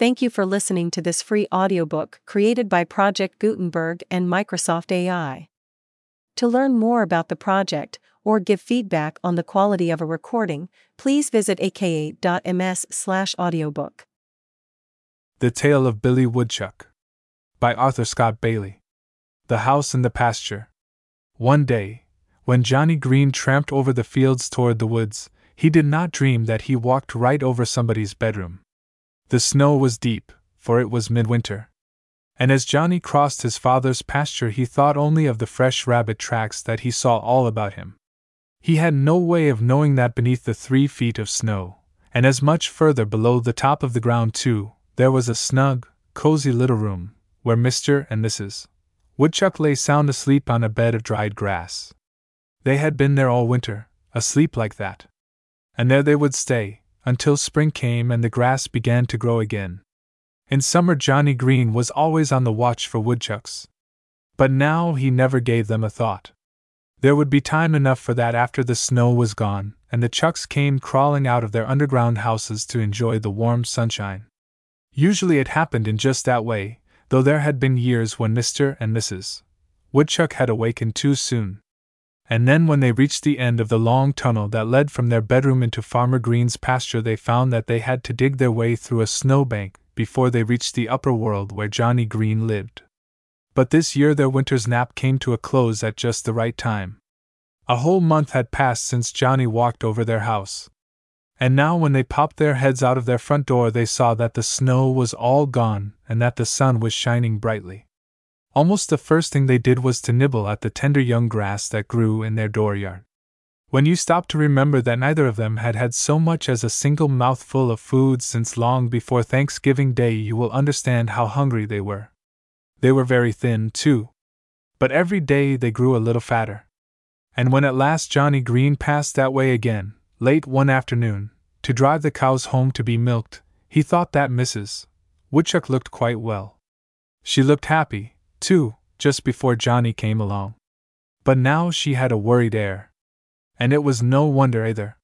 Thank you for listening to this free audiobook created by Project Gutenberg and Microsoft AI. To learn more about the project, or give feedback on the quality of a recording, please visit aka.ms/audiobook. The Tale of Billy Woodchuck by Arthur Scott Bailey. The House in the Pasture. One day, when Johnny Green tramped over the fields toward the woods, he did not dream that he walked right over somebody's bedroom. The snow was deep, for it was midwinter. And as Johnny crossed his father's pasture, he thought only of the fresh rabbit tracks that he saw all about him. He had no way of knowing that beneath the 3 feet of snow, and as much further below the top of the ground too, there was a snug, cozy little room, where Mr. and Mrs. Woodchuck lay sound asleep on a bed of dried grass. They had been there all winter, asleep like that. And there they would stay, until spring came and the grass began to grow again. In summer Johnny Green was always on the watch for woodchucks. But now he never gave them a thought. There would be time enough for that after the snow was gone, and the chucks came crawling out of their underground houses to enjoy the warm sunshine. Usually it happened in just that way, though there had been years when Mr. and Mrs. Woodchuck had awakened too soon. And then when they reached the end of the long tunnel that led from their bedroom into Farmer Green's pasture, they found that they had to dig their way through a snowbank before they reached the upper world where Johnny Green lived. But this year their winter's nap came to a close at just the right time. A whole month had passed since Johnny walked over their house. And now when they popped their heads out of their front door, they saw that the snow was all gone and that the sun was shining brightly. Almost the first thing they did was to nibble at the tender young grass that grew in their dooryard. When you stop to remember that neither of them had had so much as a single mouthful of food since long before Thanksgiving Day, you will understand how hungry they were. They were very thin, too. But every day they grew a little fatter. And when at last Johnny Green passed that way again, late one afternoon, to drive the cows home to be milked, he thought that Mrs. Woodchuck looked quite well. She looked happy, too, just before Johnny came along. But now she had a worried air. And it was no wonder either.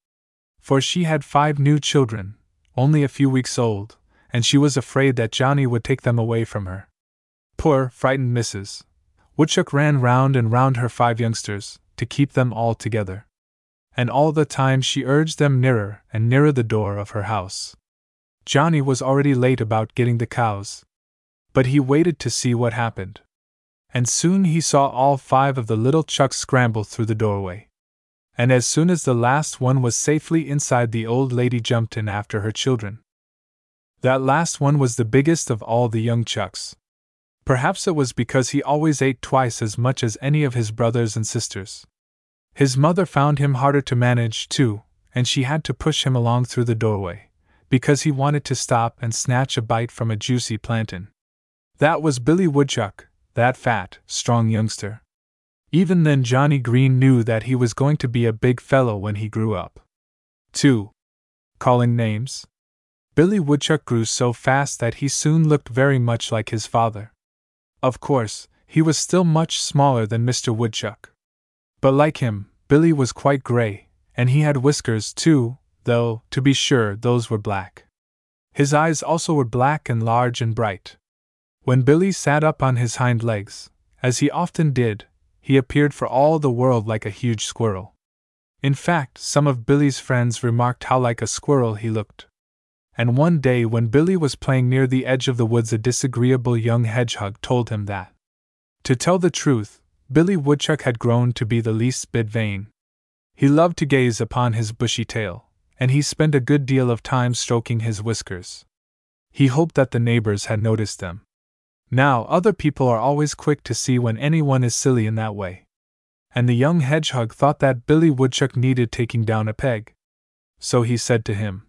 For she had 5 new children, only a few weeks old, and she was afraid that Johnny would take them away from her. Poor, frightened Mrs. Woodchuck ran round and round her 5 youngsters, to keep them all together. And all the time she urged them nearer and nearer the door of her house. Johnny was already late about getting the cows. But he waited to see what happened. And soon he saw all 5 of the little chucks scramble through the doorway. And as soon as the last one was safely inside, the old lady jumped in after her children. That last one was the biggest of all the young chucks. Perhaps it was because he always ate twice as much as any of his brothers and sisters. His mother found him harder to manage, too, and she had to push him along through the doorway, because he wanted to stop and snatch a bite from a juicy plantain. That was Billy Woodchuck, that fat, strong youngster. Even then Johnny Green knew that he was going to be a big fellow when he grew up. 2. Calling names. Billy Woodchuck grew so fast that he soon looked very much like his father. Of course, he was still much smaller than Mr. Woodchuck. But like him, Billy was quite gray, and he had whiskers too, though, to be sure, those were black. His eyes also were black and large and bright. When Billy sat up on his hind legs, as he often did, he appeared for all the world like a huge squirrel. In fact, some of Billy's friends remarked how like a squirrel he looked. And one day when Billy was playing near the edge of the woods, a disagreeable young hedgehog told him that, to tell the truth, Billy Woodchuck had grown to be the least bit vain. He loved to gaze upon his bushy tail, and he spent a good deal of time stroking his whiskers. He hoped that the neighbors had noticed them. Now, other people are always quick to see when anyone is silly in that way. And the young hedgehog thought that Billy Woodchuck needed taking down a peg. So he said to him,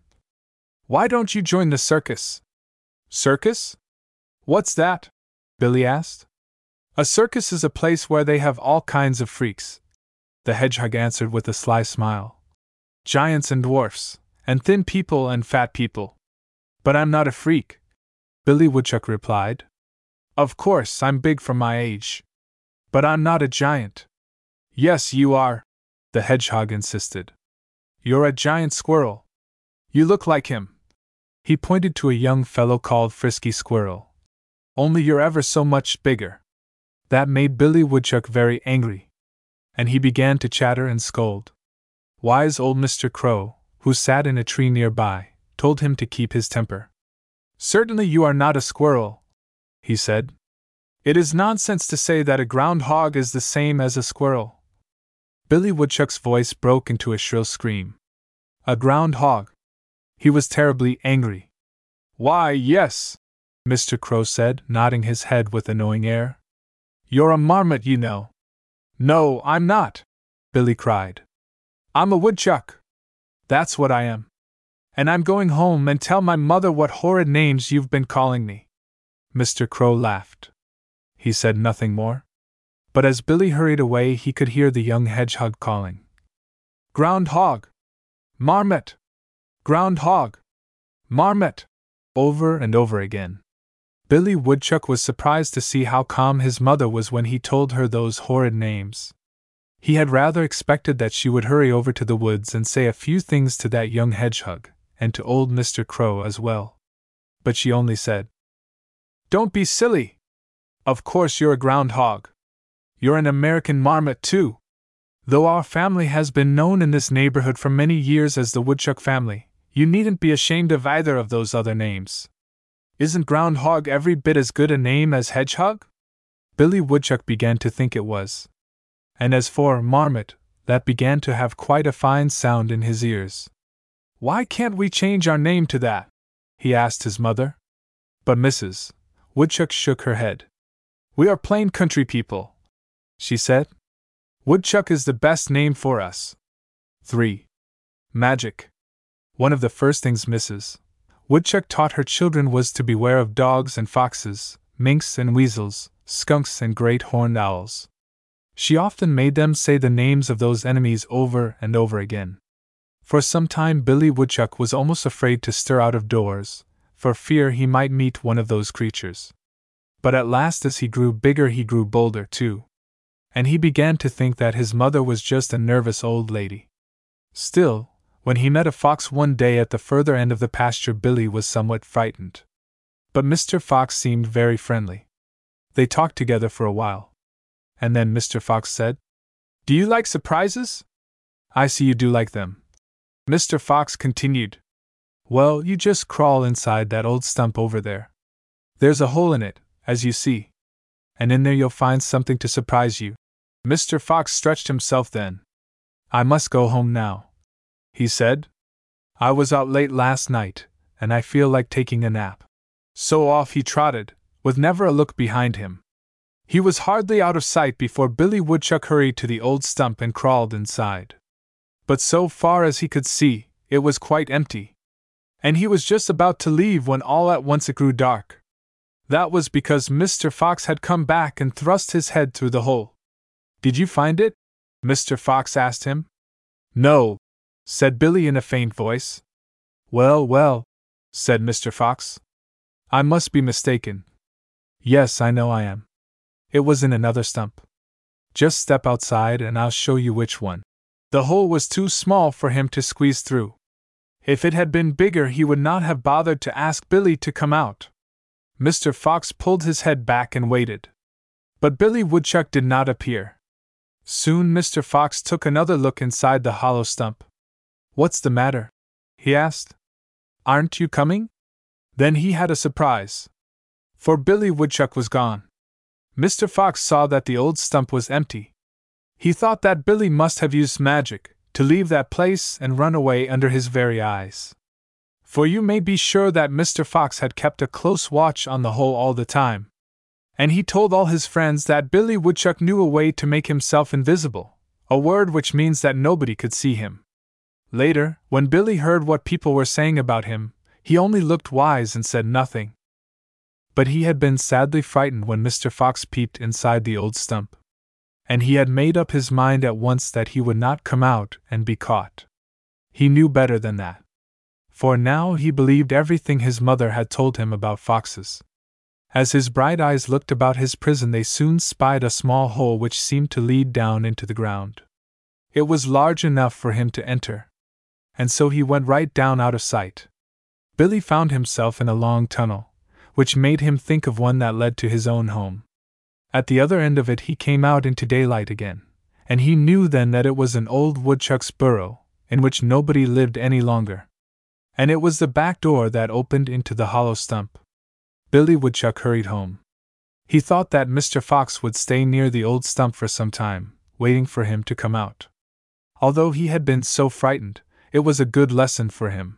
"Why don't you join the circus?" "Circus? What's that?" Billy asked. "A circus is a place where they have all kinds of freaks," the hedgehog answered with a sly smile. "Giants and dwarfs, and thin people and fat people. But I'm not a freak," Billy Woodchuck replied. "Of course, I'm big for my age. But I'm not a giant." "Yes, you are," the hedgehog insisted. "You're a giant squirrel. You look like him. He pointed to a young fellow called Frisky Squirrel. Only you're ever so much bigger. That made Billy Woodchuck very angry, and he began to chatter and scold. Wise old Mr. Crow, who sat in a tree nearby, told him to keep his temper. Certainly you are not a squirrel, he said. It is nonsense to say that a groundhog is the same as a squirrel. Billy Woodchuck's voice broke into a shrill scream. A groundhog. He was terribly angry. Why, yes, Mr. Crow said, nodding his head with a knowing air. You're a marmot, you know. No, I'm not, Billy cried. I'm a woodchuck. That's what I am. And I'm going home and tell my mother what horrid names you've been calling me. Mr. Crow laughed. He said nothing more. But as Billy hurried away, he could hear the young hedgehog calling. Groundhog! Marmot! Groundhog! Marmot! Over and over again. Billy Woodchuck was surprised to see how calm his mother was when he told her those horrid names. He had rather expected that she would hurry over to the woods and say a few things to that young hedgehog, and to old Mr. Crow as well. But she only said, Don't be silly! Of course you're a groundhog. You're an American marmot too. Though our family has been known in this neighborhood for many years as the Woodchuck family, you needn't be ashamed of either of those other names. Isn't groundhog every bit as good a name as hedgehog? Billy Woodchuck began to think it was. And as for marmot, that began to have quite a fine sound in his ears. Why can't we change our name to that? He asked his mother. But Mrs. Woodchuck shook her head. We are plain country people, she said. Woodchuck is the best name for us. 3. Magic. One of the first things Mrs. Woodchuck taught her children was to beware of dogs and foxes, minks and weasels, skunks and great horned owls. She often made them say the names of those enemies over and over again. For some time Billy Woodchuck was almost afraid to stir out of doors, for fear he might meet one of those creatures. But at last as he grew bigger he grew bolder too, and he began to think that his mother was just a nervous old lady. Still, when he met a fox one day at the further end of the pasture, Billy was somewhat frightened. But Mr. Fox seemed very friendly. They talked together for a while. And then Mr. Fox said, Do you like surprises? I see you do like them. Mr. Fox continued, Well, you just crawl inside that old stump over there. There's a hole in it, as you see. And in there you'll find something to surprise you. Mr. Fox stretched himself then. I must go home now, he said. I was out late last night, and I feel like taking a nap. So off he trotted, with never a look behind him. He was hardly out of sight before Billy Woodchuck hurried to the old stump and crawled inside. But so far as he could see, it was quite empty. And he was just about to leave when all at once it grew dark. That was because Mr. Fox had come back and thrust his head through the hole. Did you find it? Mr. Fox asked him. No, said Billy in a faint voice. Well, well, said Mr. Fox. I must be mistaken. Yes, I know I am. It was in another stump. Just step outside and I'll show you which one. The hole was too small for him to squeeze through. If it had been bigger, he would not have bothered to ask Billy to come out. Mr. Fox pulled his head back and waited. But Billy Woodchuck did not appear. Soon Mr. Fox took another look inside the hollow stump. What's the matter? He asked. Aren't you coming? Then he had a surprise. For Billy Woodchuck was gone. Mr. Fox saw that the old stump was empty. He thought that Billy must have used magic to leave that place and run away under his very eyes. For you may be sure that Mr. Fox had kept a close watch on the hole all the time. And he told all his friends that Billy Woodchuck knew a way to make himself invisible, a word which means that nobody could see him. Later, when Billy heard what people were saying about him, he only looked wise and said nothing. But he had been sadly frightened when Mr. Fox peeped inside the old stump, and he had made up his mind at once that he would not come out and be caught. He knew better than that, for now he believed everything his mother had told him about foxes. As his bright eyes looked about his prison, they soon spied a small hole which seemed to lead down into the ground. It was large enough for him to enter. And so he went right down out of sight. Billy found himself in a long tunnel, which made him think of one that led to his own home. At the other end of it he came out into daylight again, and he knew then that it was an old woodchuck's burrow, in which nobody lived any longer. And it was the back door that opened into the hollow stump. Billy Woodchuck hurried home. He thought that Mr. Fox would stay near the old stump for some time, waiting for him to come out. Although he had been so frightened, it was a good lesson for him.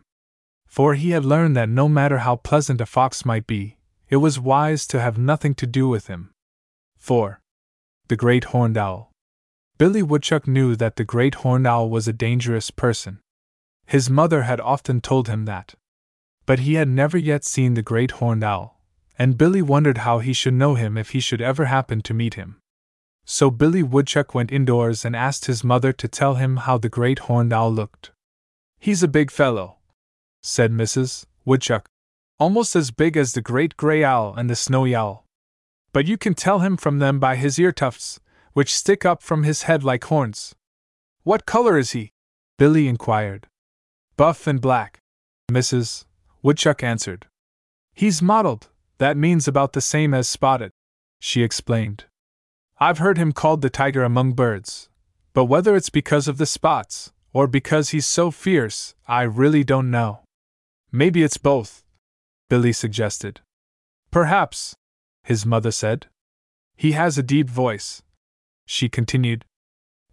For he had learned that no matter how pleasant a fox might be, it was wise to have nothing to do with him. 4. The Great Horned Owl. Billy Woodchuck knew that the Great Horned Owl was a dangerous person. His mother had often told him that. But he had never yet seen the Great Horned Owl, and Billy wondered how he should know him if he should ever happen to meet him. So Billy Woodchuck went indoors and asked his mother to tell him how the Great Horned Owl looked. "He's a big fellow," said Mrs. Woodchuck. "Almost as big as the great gray owl and the snowy owl. But you can tell him from them by his ear tufts, which stick up from his head like horns." "What color is he?" Billy inquired. "Buff and black," Mrs. Woodchuck answered. "He's mottled, that means about the same as spotted," she explained. "I've heard him called the tiger among birds, but whether it's because of the spots, or because he's so fierce, I really don't know." "Maybe it's both," Billy suggested. "Perhaps," his mother said. "He has a deep voice," she continued,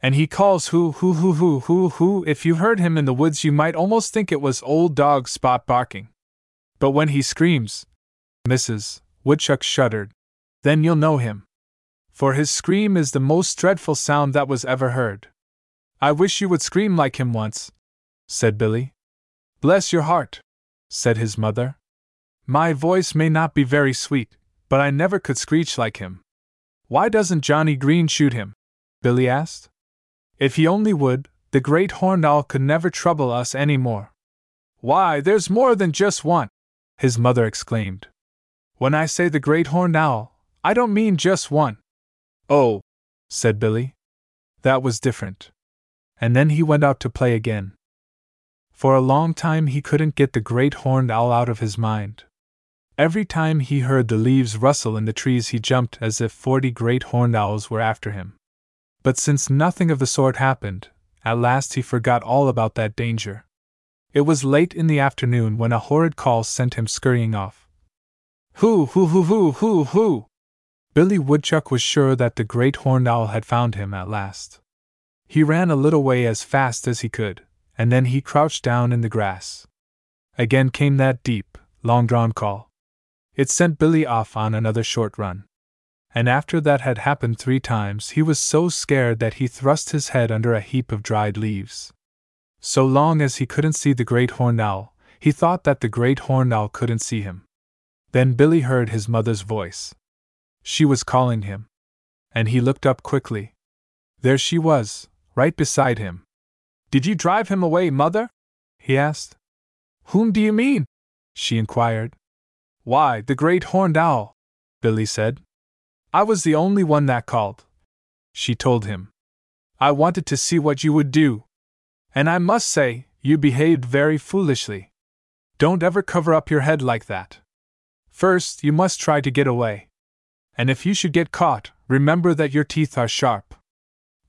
"and he calls hoo hoo hoo. If you heard him in the woods you might almost think it was old Dog Spot barking. But when he screams," Mrs. Woodchuck shuddered, "then you'll know him. For his scream is the most dreadful sound that was ever heard." "I wish you would scream like him once," said Billy. "Bless your heart," said his mother. "My voice may not be very sweet, but I never could screech like him." "Why doesn't Johnny Green shoot him?" Billy asked. "If he only would, the Great Horned Owl could never trouble us any more." "Why, there's more than just one," his mother exclaimed. "When I say the Great Horned Owl, I don't mean just one." "Oh," said Billy. That was different. And then he went out to play again. For a long time he couldn't get the Great Horned Owl out of his mind. Every time he heard the leaves rustle in the trees he jumped as if 40 Great Horned Owls were after him. But since nothing of the sort happened, at last he forgot all about that danger. It was late in the afternoon when a horrid call sent him scurrying off. "Hoo, hoo, hoo, hoo, hoo, hoo!" Billy Woodchuck was sure that the Great Horned Owl had found him at last. He ran a little way as fast as he could, and then he crouched down in the grass. Again came that deep, long-drawn call. It sent Billy off on another short run. And after that had happened 3 times, he was so scared that he thrust his head under a heap of dried leaves. So long as he couldn't see the Great Horned Owl, he thought that the Great Horned Owl couldn't see him. Then Billy heard his mother's voice. She was calling him. And he looked up quickly. There she was, right beside him. "Did you drive him away, Mother?" he asked. "Whom do you mean?" she inquired. "Why, the Great Horned Owl," Billy said. "I was the only one that called," she told him. "I wanted to see what you would do. And I must say, you behaved very foolishly. Don't ever cover up your head like that. First, you must try to get away. And if you should get caught, remember that your teeth are sharp.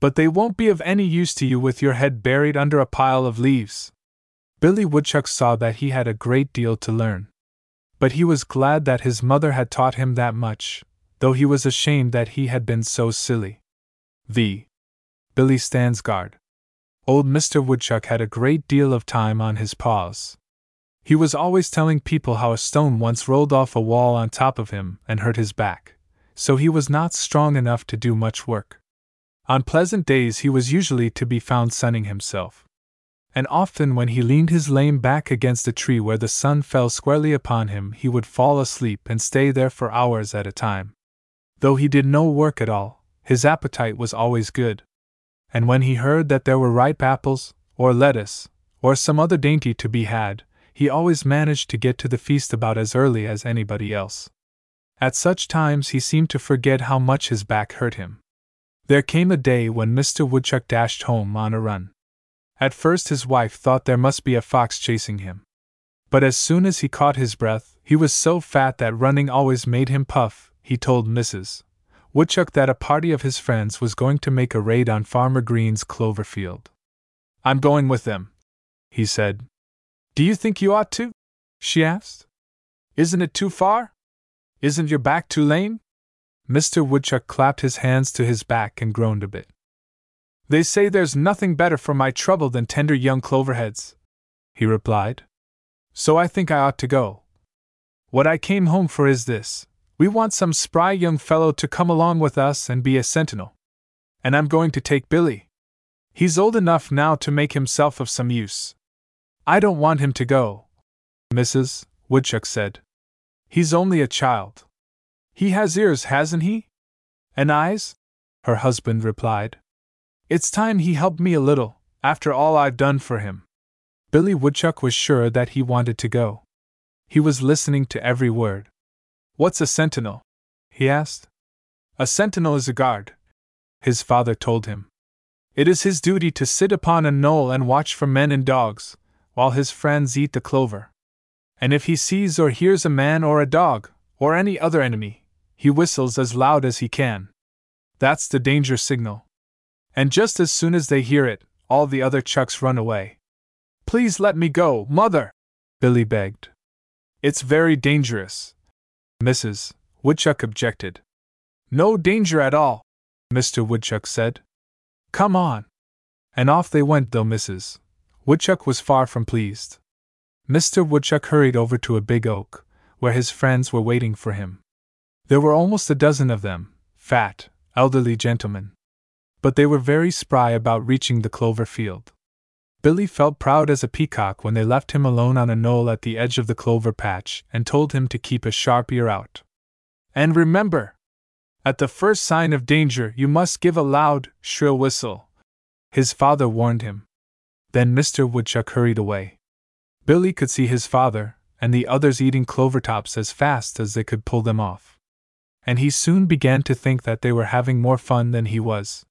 But they won't be of any use to you with your head buried under a pile of leaves." Billy Woodchuck saw that he had a great deal to learn. But he was glad that his mother had taught him that much, though he was ashamed that he had been so silly. V. Billy Stands Guard. Old Mr. Woodchuck had a great deal of time on his paws. He was always telling people how a stone once rolled off a wall on top of him and hurt his back, so he was not strong enough to do much work. On pleasant days he was usually to be found sunning himself. And often when he leaned his lame back against a tree where the sun fell squarely upon him he would fall asleep and stay there for hours at a time. Though he did no work at all, his appetite was always good. And when he heard that there were ripe apples, or lettuce, or some other dainty to be had, he always managed to get to the feast about as early as anybody else. At such times he seemed to forget how much his back hurt him. There came a day when Mr. Woodchuck dashed home on a run. At first his wife thought there must be a fox chasing him. But as soon as he caught his breath, he was so fat that running always made him puff. He told Mrs. Woodchuck that a party of his friends was going to make a raid on Farmer Green's clover field. "I'm going with them," he said. "Do you think you ought to?" she asked. "Isn't it too far? Isn't your back too lame?" Mr. Woodchuck clapped his hands to his back and groaned a bit. "They say there's nothing better for my trouble than tender young clover heads," he replied. "So I think I ought to go. What I came home for is this: we want some spry young fellow to come along with us and be a sentinel. And I'm going to take Billy. He's old enough now to make himself of some use." "I don't want him to go," Mrs. Woodchuck said. "He's only a child." "He has ears, hasn't he? And eyes?" her husband replied. "It's time he helped me a little, after all I've done for him." Billy Woodchuck was sure that he wanted to go. He was listening to every word. "What's a sentinel?" he asked. "A sentinel is a guard," his father told him. "It is his duty to sit upon a knoll and watch for men and dogs, while his friends eat the clover. And if he sees or hears a man or a dog, or any other enemy, he whistles as loud as he can. That's the danger signal. And just as soon as they hear it, all the other Chucks run away." "Please let me go, Mother," Billy begged. "It's very dangerous," Mrs. Woodchuck objected. "No danger at all," Mr. Woodchuck said. "Come on." And off they went, though Mrs. Woodchuck was far from pleased. Mr. Woodchuck hurried over to a big oak, where his friends were waiting for him. There were almost a dozen of them, fat, elderly gentlemen. But they were very spry about reaching the clover field. Billy felt proud as a peacock when they left him alone on a knoll at the edge of the clover patch and told him to keep a sharp ear out. "And remember, at the first sign of danger you must give a loud, shrill whistle," his father warned him. Then Mr. Woodchuck hurried away. Billy could see his father and the others eating clover tops as fast as they could pull them off. And he soon began to think that they were having more fun than he was.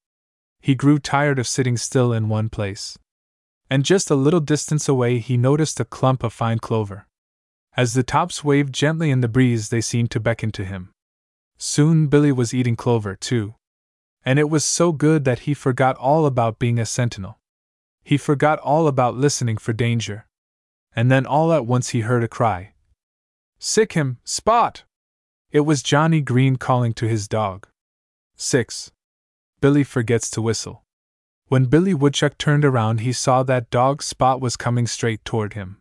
He grew tired of sitting still in one place. And just a little distance away he noticed a clump of fine clover. As the tops waved gently in the breeze they seemed to beckon to him. Soon Billy was eating clover too. And it was so good that he forgot all about being a sentinel. He forgot all about listening for danger. And then all at once he heard a cry. "Sick him, Spot!" It was Johnny Green calling to his dog. 6. Billy forgets to whistle. When Billy Woodchuck turned around he saw that Dog Spot was coming straight toward him.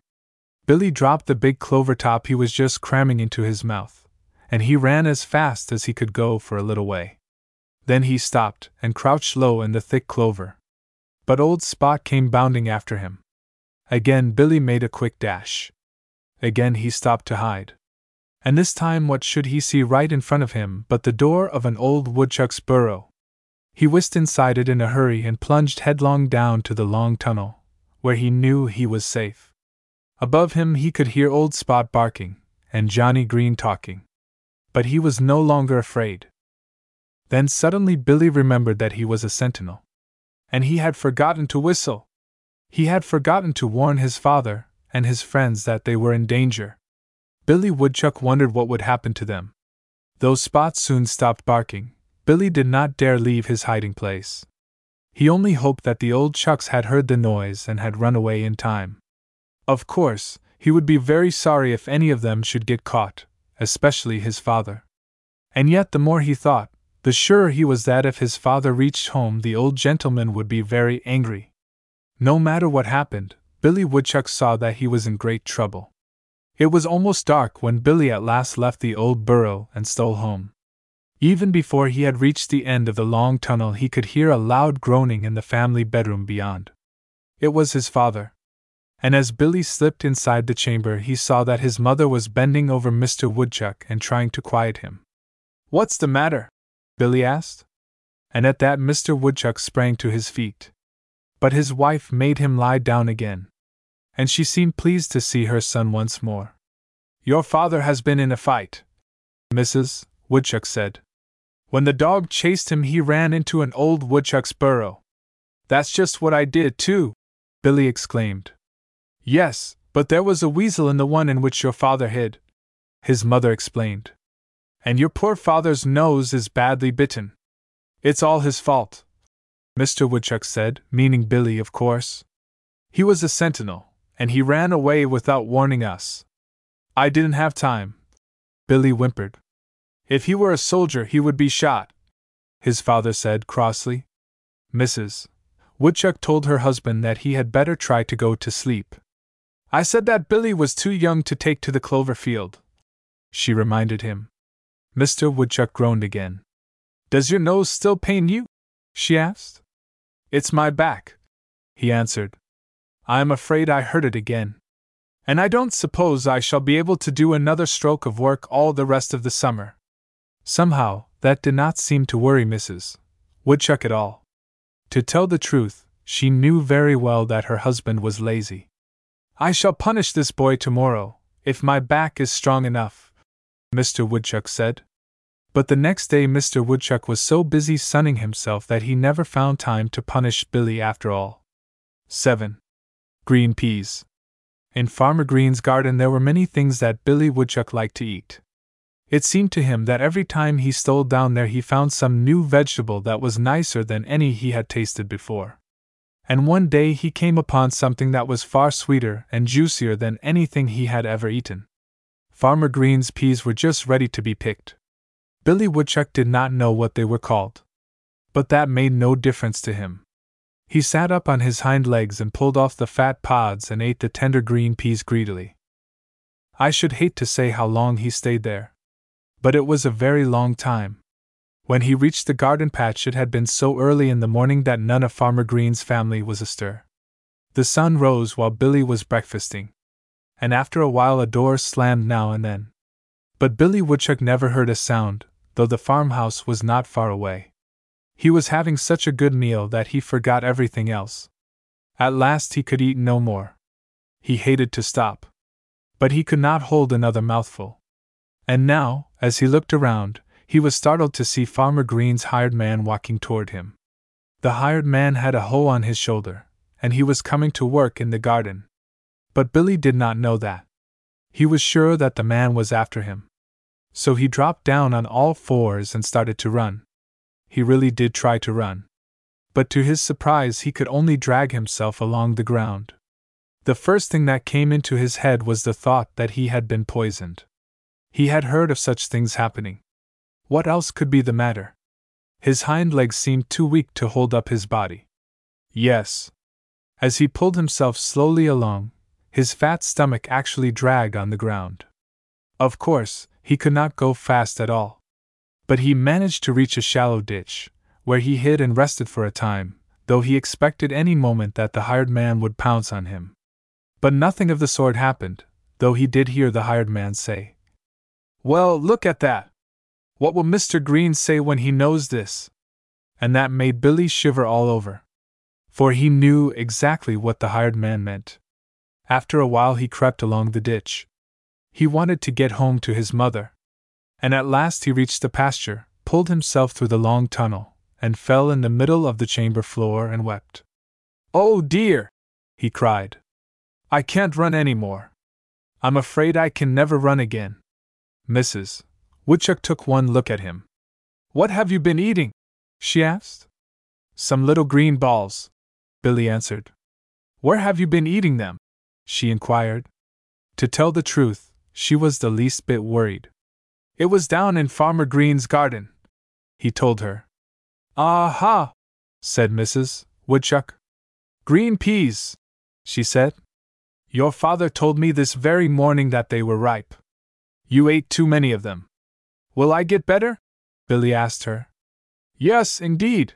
Billy dropped the big clover top he was just cramming into his mouth, and he ran as fast as he could go for a little way. Then he stopped and crouched low in the thick clover. But old Spot came bounding after him. Again Billy made a quick dash. Again he stopped to hide. And this time what should he see right in front of him but the door of an old woodchuck's burrow. He whisked inside it in a hurry and plunged headlong down to the long tunnel, where he knew he was safe. Above him he could hear old Spot barking, and Johnny Green talking. But he was no longer afraid. Then suddenly Billy remembered that he was a sentinel. And he had forgotten to whistle. He had forgotten to warn his father and his friends that they were in danger. Billy Woodchuck wondered what would happen to them. Though Spot soon stopped barking, Billy did not dare leave his hiding place. He only hoped that the old Chucks had heard the noise and had run away in time. Of course, he would be very sorry if any of them should get caught, especially his father. And yet the more he thought, the surer he was that if his father reached home the old gentleman would be very angry. No matter what happened, Billy Woodchuck saw that he was in great trouble. It was almost dark when Billy at last left the old burrow and stole home. Even before he had reached the end of the long tunnel he could hear a loud groaning in the family bedroom beyond. It was his father. And as Billy slipped inside the chamber he saw that his mother was bending over Mr. Woodchuck and trying to quiet him. "What's the matter?" Billy asked. And at that Mr. Woodchuck sprang to his feet. But his wife made him lie down again. And she seemed pleased to see her son once more. "Your father has been in a fight," Mrs. Woodchuck said. "When the dog chased him he ran into an old woodchuck's burrow." "That's just what I did too," Billy exclaimed. "Yes, But there was a weasel in the one in which your father hid, his mother explained. And your poor father's nose is badly bitten. It's all his fault, Mr. Woodchuck said, meaning Billy, of course. He was a sentinel, and he ran away without warning us. I didn't have time, Billy whimpered. If he were a soldier, he would be shot, his father said crossly. Mrs. Woodchuck told her husband that he had better try to go to sleep. I said that Billy was too young to take to the clover field, she reminded him. Mr. Woodchuck groaned again. Does your nose still pain you? She asked. It's my back, he answered. I am afraid I hurt it again. And I don't suppose I shall be able to do another stroke of work all the rest of the summer. Somehow, that did not seem to worry Mrs. Woodchuck at all. To tell the truth, she knew very well that her husband was lazy. I shall punish this boy tomorrow, if my back is strong enough, Mr. Woodchuck said. But the next day Mr. Woodchuck was so busy sunning himself that he never found time to punish Billy after all. 7. Green peas. In Farmer Green's garden there were many things that Billy Woodchuck liked to eat. It seemed to him that every time he stole down there he found some new vegetable that was nicer than any he had tasted before. And one day he came upon something that was far sweeter and juicier than anything he had ever eaten. Farmer Green's peas were just ready to be picked. Billy Woodchuck did not know what they were called. But that made no difference to him. He sat up on his hind legs and pulled off the fat pods and ate the tender green peas greedily. I should hate to say how long he stayed there. But it was a very long time. When he reached the garden patch it had been so early in the morning that none of Farmer Green's family was astir. The sun rose while Billy was breakfasting, and after a while a door slammed now and then. But Billy Woodchuck never heard a sound, though the farmhouse was not far away. He was having such a good meal that he forgot everything else. At last he could eat no more. He hated to stop. But he could not hold another mouthful. And now, as he looked around, he was startled to see Farmer Green's hired man walking toward him. The hired man had a hoe on his shoulder, and he was coming to work in the garden. But Billy did not know that. He was sure that the man was after him. So he dropped down on all fours and started to run. He really did try to run. But to his surprise he could only drag himself along the ground. The first thing that came into his head was the thought that he had been poisoned. He had heard of such things happening. What else could be the matter? His hind legs seemed too weak to hold up his body. Yes. As he pulled himself slowly along, his fat stomach actually dragged on the ground. Of course, he could not go fast at all. But he managed to reach a shallow ditch, where he hid and rested for a time, though he expected any moment that the hired man would pounce on him. But nothing of the sort happened, though he did hear the hired man say, "Well, look at that! What will Mr. Green say when he knows this?" And that made Billy shiver all over. For he knew exactly what the hired man meant. After a while he crept along the ditch. He wanted to get home to his mother. And at last he reached the pasture, pulled himself through the long tunnel, and fell in the middle of the chamber floor and wept. "Oh dear!" he cried. "I can't run any more. I'm afraid I can never run again." Mrs. Woodchuck took one look at him. "What have you been eating?" she asked. "Some little green balls," Billy answered. "Where have you been eating them?" she inquired. To tell the truth, she was the least bit worried. "It was down in Farmer Green's garden," he told her. "Aha!" said Mrs. Woodchuck. "Green peas," she said. "Your father told me this very morning that they were ripe. You ate too many of them. Will I get better?" Billy asked her. "Yes, indeed,"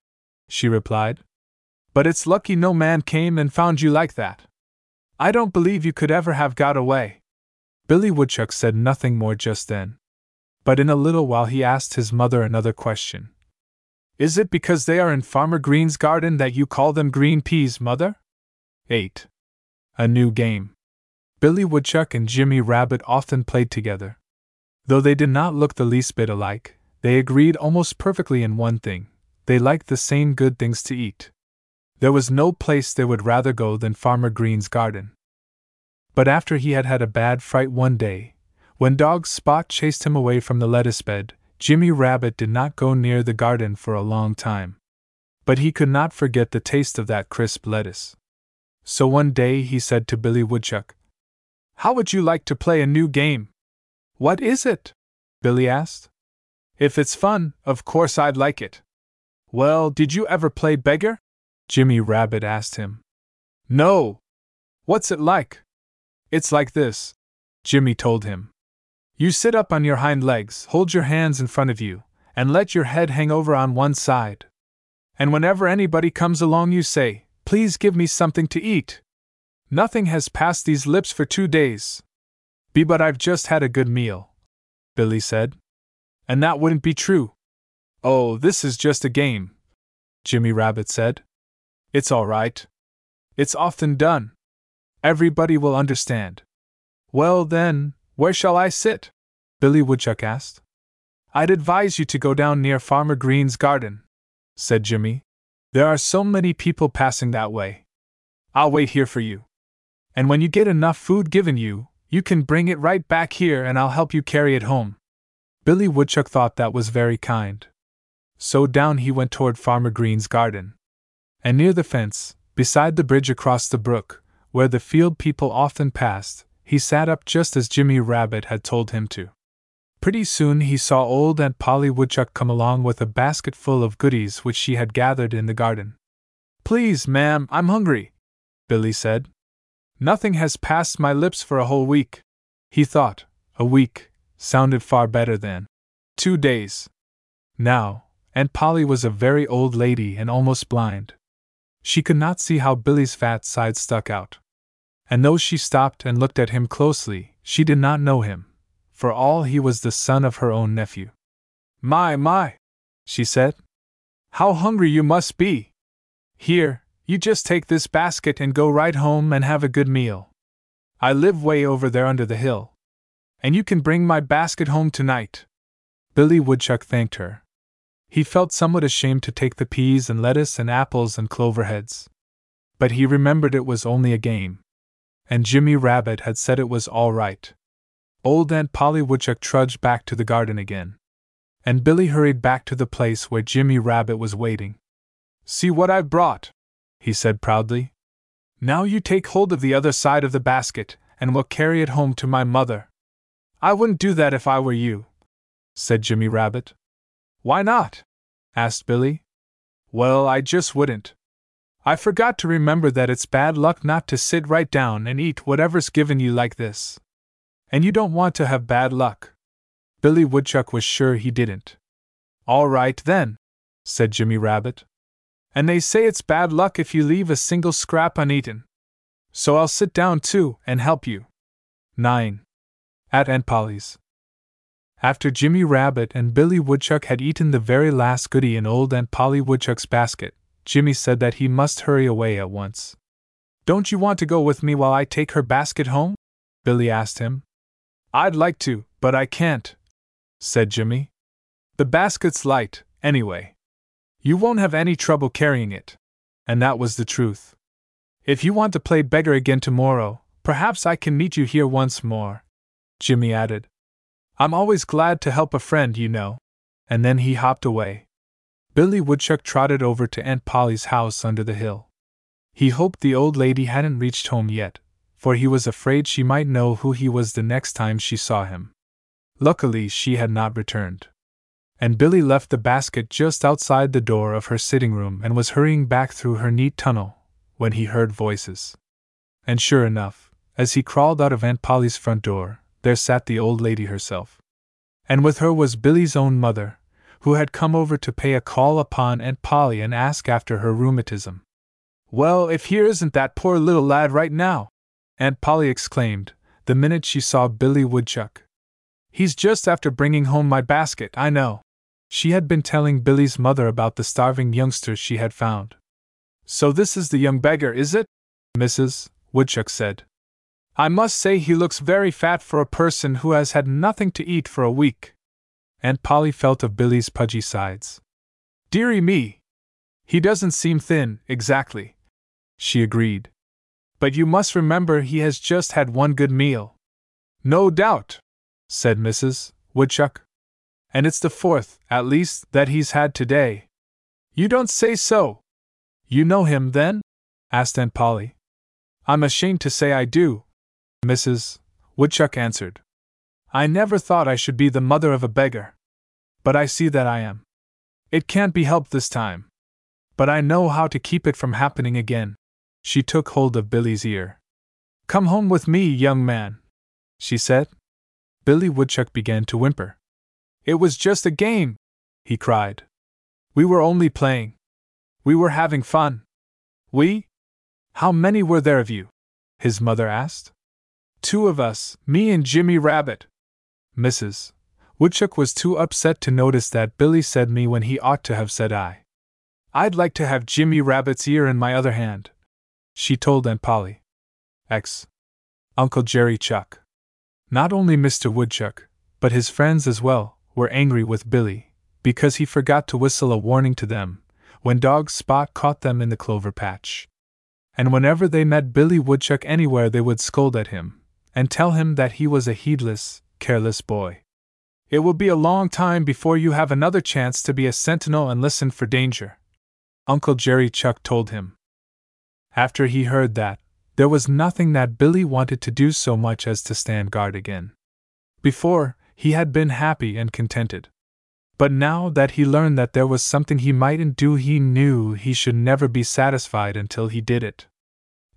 she replied. "But it's lucky no man came and found you like that. I don't believe you could ever have got away." Billy Woodchuck said nothing more just then. But in a little while he asked his mother another question. "Is it because they are in Farmer Green's garden that you call them green peas, Mother?" 8. A new game. Billy Woodchuck and Jimmy Rabbit often played together. Though they did not look the least bit alike, they agreed almost perfectly in one thing: they liked the same good things to eat. There was no place they would rather go than Farmer Green's garden. But after he had had a bad fright one day, when Dog Spot chased him away from the lettuce bed, Jimmy Rabbit did not go near the garden for a long time. But he could not forget the taste of that crisp lettuce. So one day he said to Billy Woodchuck, "How would you like to play a new game?" "What is it?" Billy asked. "If it's fun, of course I'd like it." "Well, did you ever play beggar?" Jimmy Rabbit asked him. "No." "What's it like?" "It's like this," Jimmy told him. "You sit up on your hind legs, hold your hands in front of you, and let your head hang over on one side. And whenever anybody comes along you say, 'Please give me something to eat. Nothing has passed these lips for 2 days.'" "Be but I've just had a good meal," Billy said. "And that wouldn't be true." "Oh, this is just a game," Jimmy Rabbit said. "It's all right. It's often done. Everybody will understand." "Well then, where shall I sit?" Billy Woodchuck asked. "I'd advise you to go down near Farmer Green's garden," said Jimmy. "There are so many people passing that way. I'll wait here for you. And when you get enough food given you, you can bring it right back here and I'll help you carry it home." Billy Woodchuck thought that was very kind. So down he went toward Farmer Green's garden. And near the fence, beside the bridge across the brook, where the field people often passed, he sat up just as Jimmy Rabbit had told him to. Pretty soon he saw old Aunt Polly Woodchuck come along with a basket full of goodies which she had gathered in the garden. "Please, ma'am, I'm hungry," Billy said. "Nothing has passed my lips for a whole week." He thought, a week sounded far better than 2 days. Now, Aunt Polly was a very old lady and almost blind. She could not see how Billy's fat side stuck out. And though she stopped and looked at him closely, she did not know him, for all he was the son of her own nephew. My, she said. "How hungry you must be! Here, you just take this basket and go right home and have a good meal. I live way over there under the hill. And you can bring my basket home tonight." Billy Woodchuck thanked her. He felt somewhat ashamed to take the peas and lettuce and apples and clover heads. But he remembered it was only a game. And Jimmy Rabbit had said it was all right. Old Aunt Polly Woodchuck trudged back to the garden again. And Billy hurried back to the place where Jimmy Rabbit was waiting. "See what I've brought," he said proudly. "Now you take hold of the other side of the basket, and we'll carry it home to my mother." "I wouldn't do that if I were you," said Jimmy Rabbit. "Why not?" asked Billy. "Well, I just wouldn't. I forgot to remember that it's bad luck not to sit right down and eat whatever's given you like this. And you don't want to have bad luck." Billy Woodchuck was sure he didn't. "All right then," said Jimmy Rabbit. "And they say it's bad luck if you leave a single scrap uneaten. So I'll sit down too and help you." 9. At Aunt Polly's. After Jimmy Rabbit and Billy Woodchuck had eaten the very last goodie in old Aunt Polly Woodchuck's basket, Jimmy said that he must hurry away at once. "Don't you want to go with me while I take her basket home?" Billy asked him. "I'd like to, but I can't," said Jimmy. "The basket's light, anyway. You won't have any trouble carrying it." And that was the truth. "If you want to play beggar again tomorrow, perhaps I can meet you here once more," Jimmy added. "I'm always glad to help a friend, you know." And then he hopped away. Billy Woodchuck trotted over to Aunt Polly's house under the hill. He hoped the old lady hadn't reached home yet, for he was afraid she might know who he was the next time she saw him. Luckily, she had not returned. And Billy left the basket just outside the door of her sitting room and was hurrying back through her neat tunnel when he heard voices. And sure enough, as he crawled out of Aunt Polly's front door, there sat the old lady herself. And with her was Billy's own mother, who had come over to pay a call upon Aunt Polly and ask after her rheumatism. "Well, if here isn't that poor little lad right now!" Aunt Polly exclaimed, the minute she saw Billy Woodchuck. "He's just after bringing home my basket, I know." She had been telling Billy's mother about the starving youngster she had found. "So this is the young beggar, is it?" Mrs. Woodchuck said. "I must say he looks very fat for a person who has had nothing to eat for a week." Aunt Polly felt of Billy's pudgy sides. "Dearie me! He doesn't seem thin, exactly," she agreed. but you must remember he has just had one good meal." "No doubt," said Mrs. Woodchuck. "And it's the fourth, at least, that he's had today." "You don't say so! You know him, then?" asked Aunt Polly. "I'm ashamed to say I do," Mrs. Woodchuck answered. "I never thought I should be the mother of a beggar. But I see that I am. It can't be helped this time. But I know how to keep it from happening again." She took hold of Billy's ear. "Come home with me, young man," she said. Billy Woodchuck began to whimper. "It was just a game," he cried. "We were only playing. We were having fun. We?" "How many were there of you?" his mother asked. "Two of us, me and Jimmy Rabbit." Mrs. Woodchuck was too upset to notice that Billy said "me" when he ought to have said "I." "I'd like to have Jimmy Rabbit's ear in my other hand," she told Aunt Polly. Uncle Jerry Chuck. Not only Mr. Woodchuck, but his friends as well, were angry with Billy, because he forgot to whistle a warning to them when Dog Spot caught them in the clover patch. And whenever they met Billy Woodchuck anywhere, they would scold at him, and tell him that he was a heedless, careless boy. "It will be a long time before you have another chance to be a sentinel and listen for danger," Uncle Jerry Chuck told him. After he heard that, there was nothing that Billy wanted to do so much as to stand guard again. Before, he had been happy and contented. But now that he learned that there was something he mightn't do, he knew he should never be satisfied until he did it.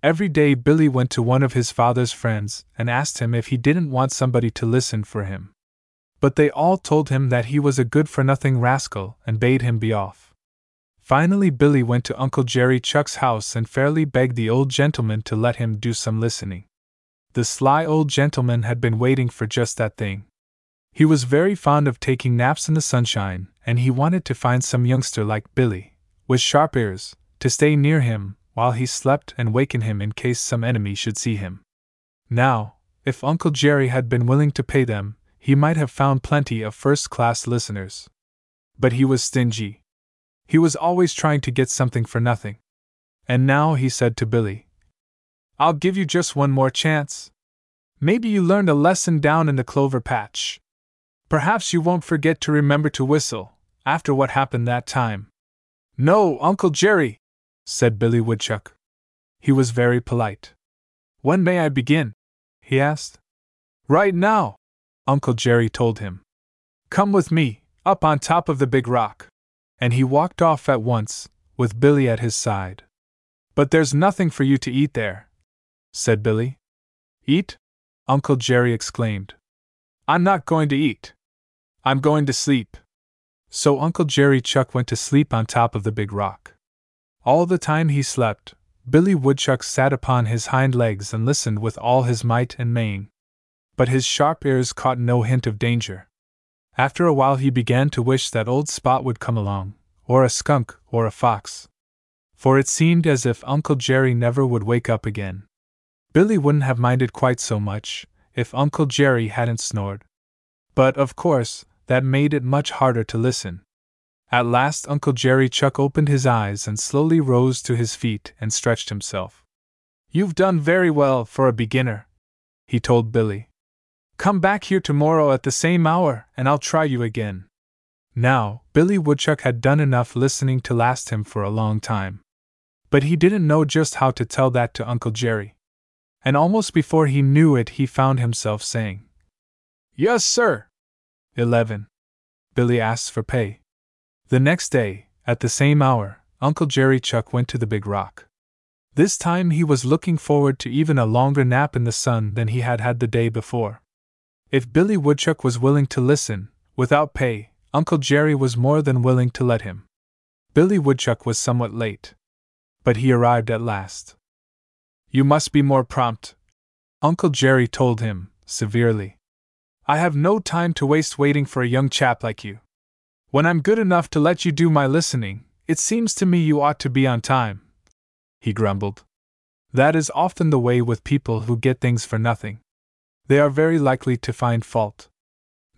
Every day Billy went to one of his father's friends and asked him if he didn't want somebody to listen for him. But they all told him that he was a good-for-nothing rascal and bade him be off. Finally Billy went to Uncle Jerry Chuck's house and fairly begged the old gentleman to let him do some listening. The sly old gentleman had been waiting for just that thing. He was very fond of taking naps in the sunshine, and he wanted to find some youngster like Billy, with sharp ears, to stay near him while he slept and waken him in case some enemy should see him. Now, if Uncle Jerry had been willing to pay them, he might have found plenty of first-class listeners. But he was stingy. He was always trying to get something for nothing. And now he said to Billy, "I'll give you just one more chance. Maybe you learned a lesson down in the clover patch. Perhaps you won't forget to remember to whistle, after what happened that time." "No, Uncle Jerry," said Billy Woodchuck. He was very polite. "When may I begin?" he asked. "Right now," Uncle Jerry told him. "Come with me, up on top of the big rock." And he walked off at once, with Billy at his side. "But there's nothing for you to eat there," said Billy. "Eat?" Uncle Jerry exclaimed. "I'm not going to eat. I'm going to sleep." So Uncle Jerry Chuck went to sleep on top of the big rock. All the time he slept, Billy Woodchuck sat upon his hind legs and listened with all his might and main. But his sharp ears caught no hint of danger. After a while he began to wish that old Spot would come along, or a skunk, or a fox. For it seemed as if Uncle Jerry never would wake up again. Billy wouldn't have minded quite so much if Uncle Jerry hadn't snored. But, of course, that made it much harder to listen. At last Uncle Jerry Chuck opened his eyes and slowly rose to his feet and stretched himself. "You've done very well for a beginner," he told Billy. "Come back here tomorrow at the same hour, and I'll try you again." Now, Billy Woodchuck had done enough listening to last him for a long time. But he didn't know just how to tell that to Uncle Jerry. And almost before he knew it, he found himself saying, "Yes, sir." 11. Billy asks for pay. The next day, at the same hour, Uncle Jerry Chuck went to the big rock. This time he was looking forward to even a longer nap in the sun than he had had the day before. If Billy Woodchuck was willing to listen, without pay, Uncle Jerry was more than willing to let him. Billy Woodchuck was somewhat late. But he arrived at last. "You must be more prompt," Uncle Jerry told him, severely. "I have no time to waste waiting for a young chap like you. When I'm good enough to let you do my listening, it seems to me you ought to be on time," he grumbled. "That is often the way with people who get things for nothing. They are very likely to find fault."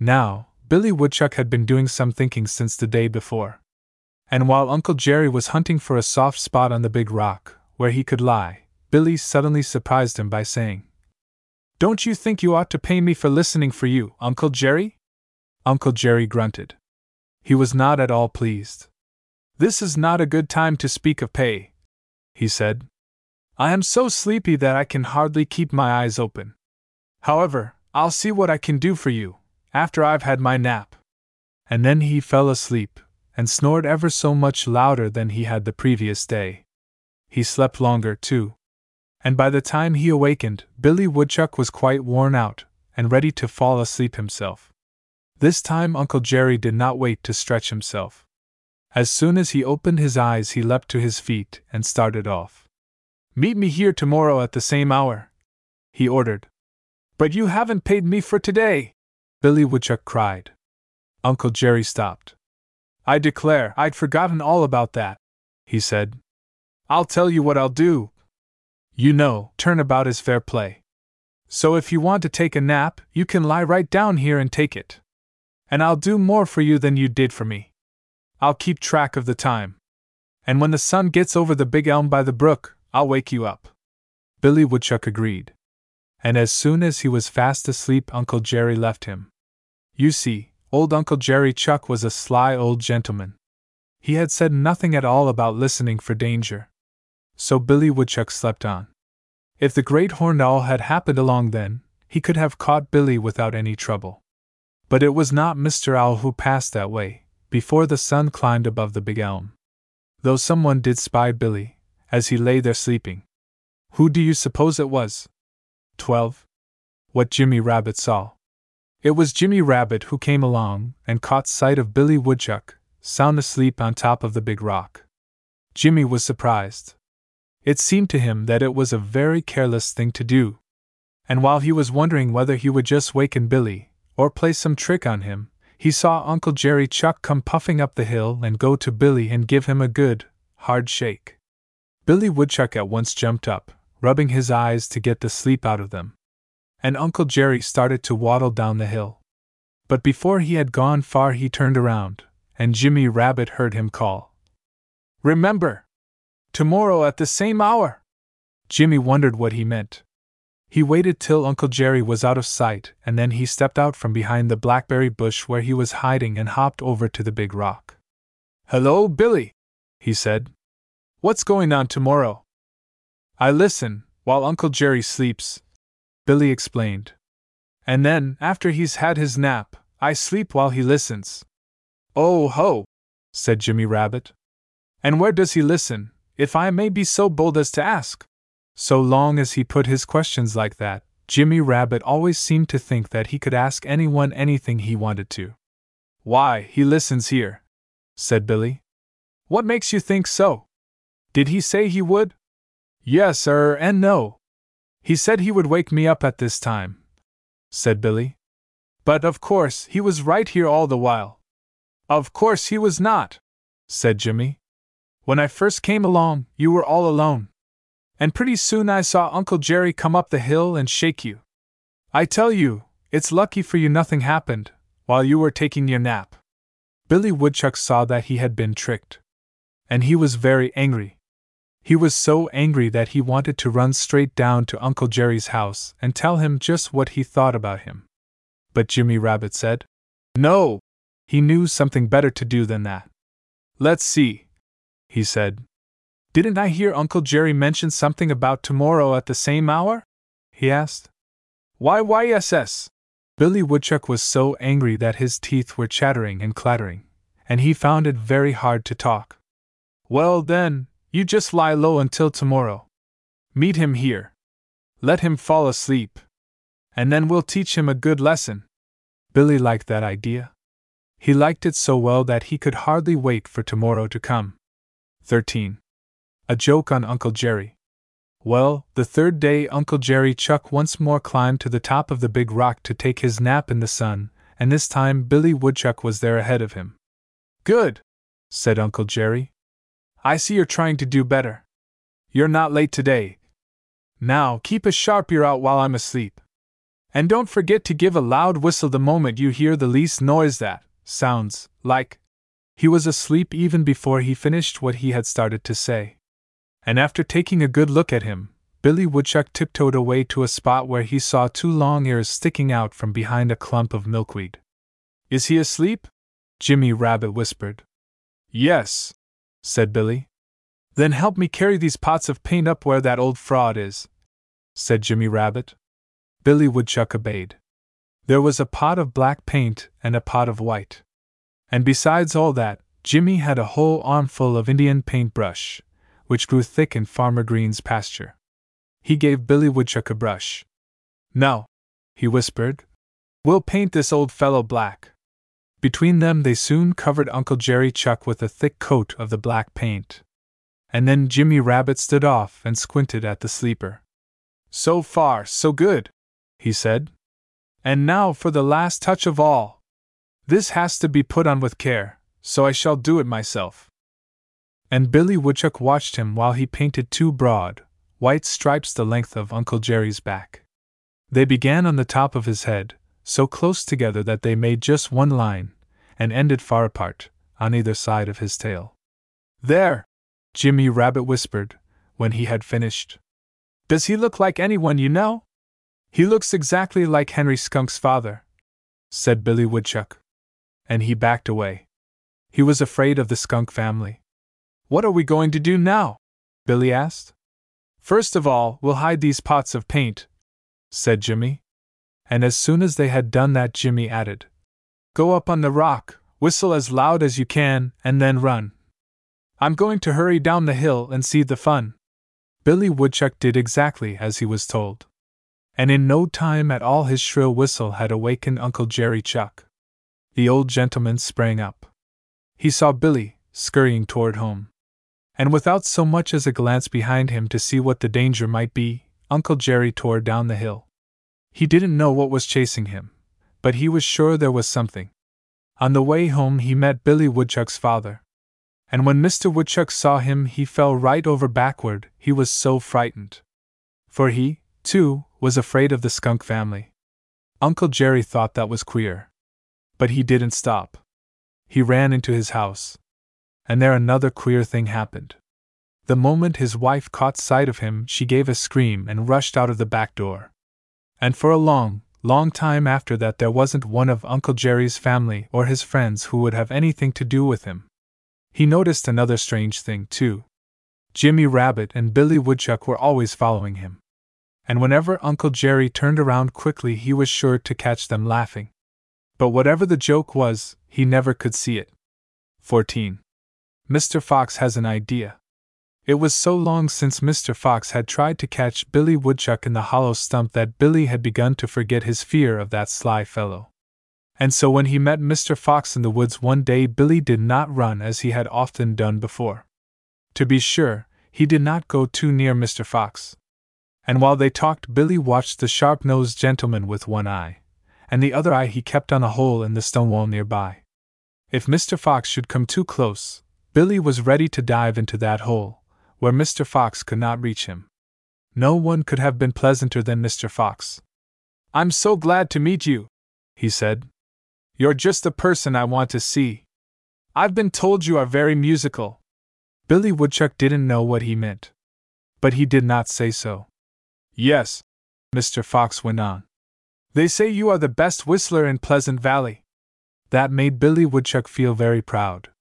Now, Billy Woodchuck had been doing some thinking since the day before. And while Uncle Jerry was hunting for a soft spot on the big rock, where he could lie, Billy suddenly surprised him by saying, "Don't you think you ought to pay me for listening for you, Uncle Jerry?" Uncle Jerry grunted. He was not at all pleased. "This is not a good time to speak of pay," he said. "I am so sleepy that I can hardly keep my eyes open. However, I'll see what I can do for you, after I've had my nap." And then he fell asleep, and snored ever so much louder than he had the previous day. He slept longer, too. And by the time he awakened, Billy Woodchuck was quite worn out, and ready to fall asleep himself. This time Uncle Jerry did not wait to stretch himself. As soon as he opened his eyes, he leapt to his feet and started off. "Meet me here tomorrow at the same hour," he ordered. "But you haven't paid me for today," Billy Woodchuck cried. Uncle Jerry stopped. "I declare, I'd forgotten all about that," he said. "I'll tell you what I'll do. You know, turnabout is fair play. So if you want to take a nap, you can lie right down here and take it. And I'll do more for you than you did for me. I'll keep track of the time. And when the sun gets over the big elm by the brook, I'll wake you up." Billy Woodchuck agreed. And as soon as he was fast asleep, Uncle Jerry left him. You see, old Uncle Jerry Chuck was a sly old gentleman. He had said nothing at all about listening for danger. So Billy Woodchuck slept on. If the great horned owl had happened along then, he could have caught Billy without any trouble. But it was not Mr. Owl who passed that way, before the sun climbed above the big elm. Though someone did spy Billy, as he lay there sleeping. Who do you suppose it was? 12. What Jimmy Rabbit saw. It was Jimmy Rabbit who came along and caught sight of Billy Woodchuck, sound asleep on top of the big rock. Jimmy was surprised. It seemed to him that it was a very careless thing to do. And while he was wondering whether he would just waken Billy, or play some trick on him, he saw Uncle Jerry Chuck come puffing up the hill and go to Billy and give him a good, hard shake. Billy Woodchuck at once jumped up, rubbing his eyes to get the sleep out of them. And Uncle Jerry started to waddle down the hill. But before he had gone far he turned around, and Jimmy Rabbit heard him call. "Remember! Tomorrow at the same hour!" Jimmy wondered what he meant. He waited till Uncle Jerry was out of sight, and then he stepped out from behind the blackberry bush where he was hiding and hopped over to the big rock. "Hello, Billy," he said. "What's going on tomorrow?" "I listen, while Uncle Jerry sleeps," Billy explained. "And then, after he's had his nap, I sleep while he listens." "Oh ho," said Jimmy Rabbit. "And where does he listen, if I may be so bold as to ask?" So long as he put his questions like that, Jimmy Rabbit always seemed to think that he could ask anyone anything he wanted to. "Why, he listens here," said Billy. "What makes you think so? Did he say he would?" "Yes, sir, and no. He said he would wake me up at this time," said Billy. "But of course he was right here all the while." "Of course he was not," said Jimmy. "When I first came along, you were all alone. And pretty soon I saw Uncle Jerry come up the hill and shake you. I tell you, it's lucky for you nothing happened, while you were taking your nap." Billy Woodchuck saw that he had been tricked. And he was very angry. He was so angry that he wanted to run straight down to Uncle Jerry's house and tell him just what he thought about him. But Jimmy Rabbit said, "No." He knew something better to do than that. "Let's see," he said. "Didn't I hear Uncle Jerry mention something about tomorrow at the same hour?" he asked. "Why, yes." Billy Woodchuck was so angry that his teeth were chattering and clattering, and he found it very hard to talk. "Well then, you just lie low until tomorrow. Meet him here. Let him fall asleep. And then we'll teach him a good lesson." Billy liked that idea. He liked it so well that he could hardly wait for tomorrow to come. 13. A joke on Uncle Jerry. Well, the third day Uncle Jerry Chuck once more climbed to the top of the big rock to take his nap in the sun, and this time Billy Woodchuck was there ahead of him. "Good," said Uncle Jerry. "I see you're trying to do better. You're not late today. Now keep a sharp ear out while I'm asleep. And don't forget to give a loud whistle the moment you hear the least noise that sounds like—" He was asleep even before he finished what he had started to say. And after taking a good look at him, Billy Woodchuck tiptoed away to a spot where he saw two long ears sticking out from behind a clump of milkweed. "Is he asleep?" Jimmy Rabbit whispered. "Yes," said Billy. "Then help me carry these pots of paint up where that old fraud is," said Jimmy Rabbit. Billy Woodchuck obeyed. There was a pot of black paint and a pot of white. And besides all that, Jimmy had a whole armful of Indian paintbrush, which grew thick in Farmer Green's pasture. He gave Billy Woodchuck a brush. "Now," he whispered, "we'll paint this old fellow black." Between them they soon covered Uncle Jerry Chuck with a thick coat of the black paint. And then Jimmy Rabbit stood off and squinted at the sleeper. "So far, so good," he said. "And now for the last touch of all. This has to be put on with care, so I shall do it myself." And Billy Woodchuck watched him while he painted two broad, white stripes the length of Uncle Jerry's back. They began on the top of his head, so close together that they made just one line, and ended far apart, on either side of his tail. "There!" Jimmy Rabbit whispered, when he had finished. "Does he look like anyone you know?" "He looks exactly like Henry Skunk's father," said Billy Woodchuck. And he backed away. He was afraid of the skunk family. "What are we going to do now?" Billy asked. "First of all, we'll hide these pots of paint," said Jimmy. And as soon as they had done that, Jimmy added, "Go up on the rock, whistle as loud as you can, and then run. I'm going to hurry down the hill and see the fun." Billy Woodchuck did exactly as he was told. And in no time at all his shrill whistle had awakened Uncle Jerry Chuck. The old gentleman sprang up. He saw Billy, scurrying toward home. And without so much as a glance behind him to see what the danger might be, Uncle Jerry tore down the hill. He didn't know what was chasing him, but he was sure there was something. On the way home he met Billy Woodchuck's father. And when Mr. Woodchuck saw him he fell right over backward, he was so frightened. For he, too, was afraid of the skunk family. Uncle Jerry thought that was queer. But he didn't stop. He ran into his house. And there another queer thing happened. The moment his wife caught sight of him she gave a scream and rushed out of the back door. And for a long, long time after that there wasn't one of Uncle Jerry's family or his friends who would have anything to do with him. He noticed another strange thing, too. Jimmy Rabbit and Billy Woodchuck were always following him. And whenever Uncle Jerry turned around quickly he was sure to catch them laughing. But whatever the joke was, he never could see it. 14. Mr. Fox has an idea. It was so long since Mr. Fox had tried to catch Billy Woodchuck in the hollow stump that Billy had begun to forget his fear of that sly fellow. And so when he met Mr. Fox in the woods one day, Billy did not run as he had often done before. To be sure, he did not go too near Mr. Fox. And while they talked, Billy watched the sharp-nosed gentleman with one eye, and the other eye he kept on a hole in the stone wall nearby. If Mr. Fox should come too close, Billy was ready to dive into that hole, where Mr. Fox could not reach him. No one could have been pleasanter than Mr. Fox. "I'm so glad to meet you," he said. "You're just the person I want to see. I've been told you are very musical." Billy Woodchuck didn't know what he meant. But he did not say so. "Yes," Mr. Fox went on. "They say you are the best whistler in Pleasant Valley." That made Billy Woodchuck feel very proud.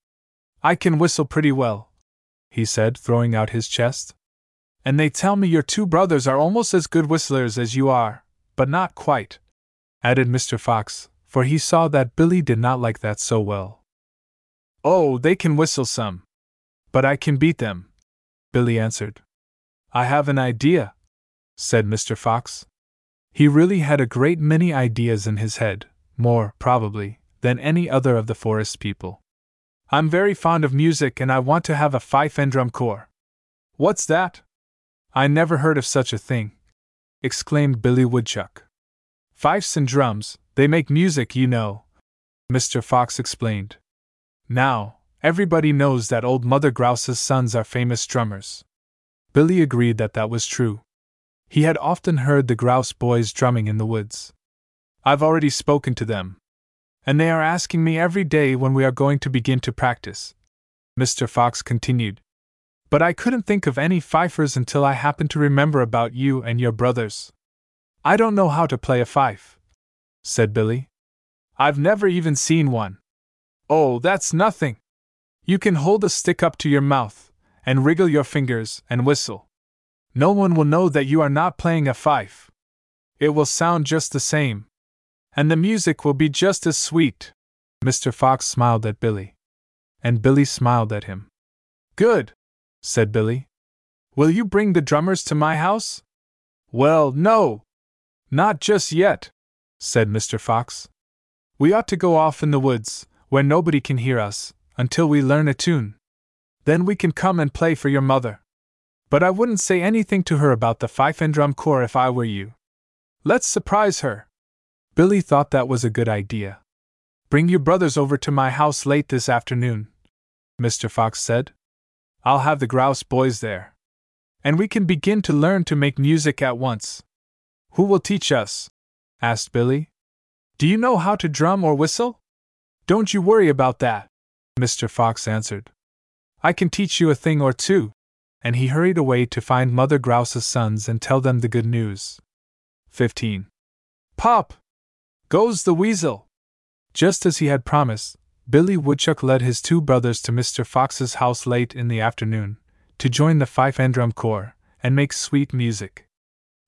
"I can whistle pretty well," he said, throwing out his chest. "And they tell me your two brothers are almost as good whistlers as you are, but not quite," added Mr. Fox, for he saw that Billy did not like that so well. "Oh, they can whistle some. But I can beat them," Billy answered. "I have an idea," said Mr. Fox. He really had a great many ideas in his head, more, probably, than any other of the forest people. "I'm very fond of music and I want to have a fife and drum corps." "What's that? I never heard of such a thing," exclaimed Billy Woodchuck. "Fifes and drums, they make music, you know," Mr. Fox explained. "Now, everybody knows that old Mother Grouse's sons are famous drummers." Billy agreed that that was true. He had often heard the Grouse boys drumming in the woods. "I've already spoken to them. And they are asking me every day when we are going to begin to practice," Mr. Fox continued. but I couldn't think of any fifers until I happened to remember about you and your brothers. I don't know how to play a fife," said Billy. "I've never even seen one." "Oh, that's nothing. You can hold a stick up to your mouth, and wriggle your fingers, and whistle. No one will know that you are not playing a fife. It will sound just the same. And the music will be just as sweet." Mr. Fox smiled at Billy. And Billy smiled at him. "Good," said Billy. "Will you bring the drummers to my house?" "Well, no. Not just yet," said Mr. Fox. "We ought to go off in the woods, where nobody can hear us, until we learn a tune. Then we can come and play for your mother. But I wouldn't say anything to her about the fife and drum corps if I were you. Let's surprise her." Billy thought that was a good idea. "Bring your brothers over to my house late this afternoon," Mr. Fox said. "I'll have the Grouse boys there. And we can begin to learn to make music at once." "Who will teach us?" asked Billy. "Do you know how to drum or whistle?" "Don't you worry about that," Mr. Fox answered. "I can teach you a thing or two," and he hurried away to find Mother Grouse's sons and tell them the good news. 15. Pop! Goes the weasel! Just as he had promised, Billy Woodchuck led his two brothers to Mr. Fox's house late in the afternoon, to join the fife and drum corps, and make sweet music.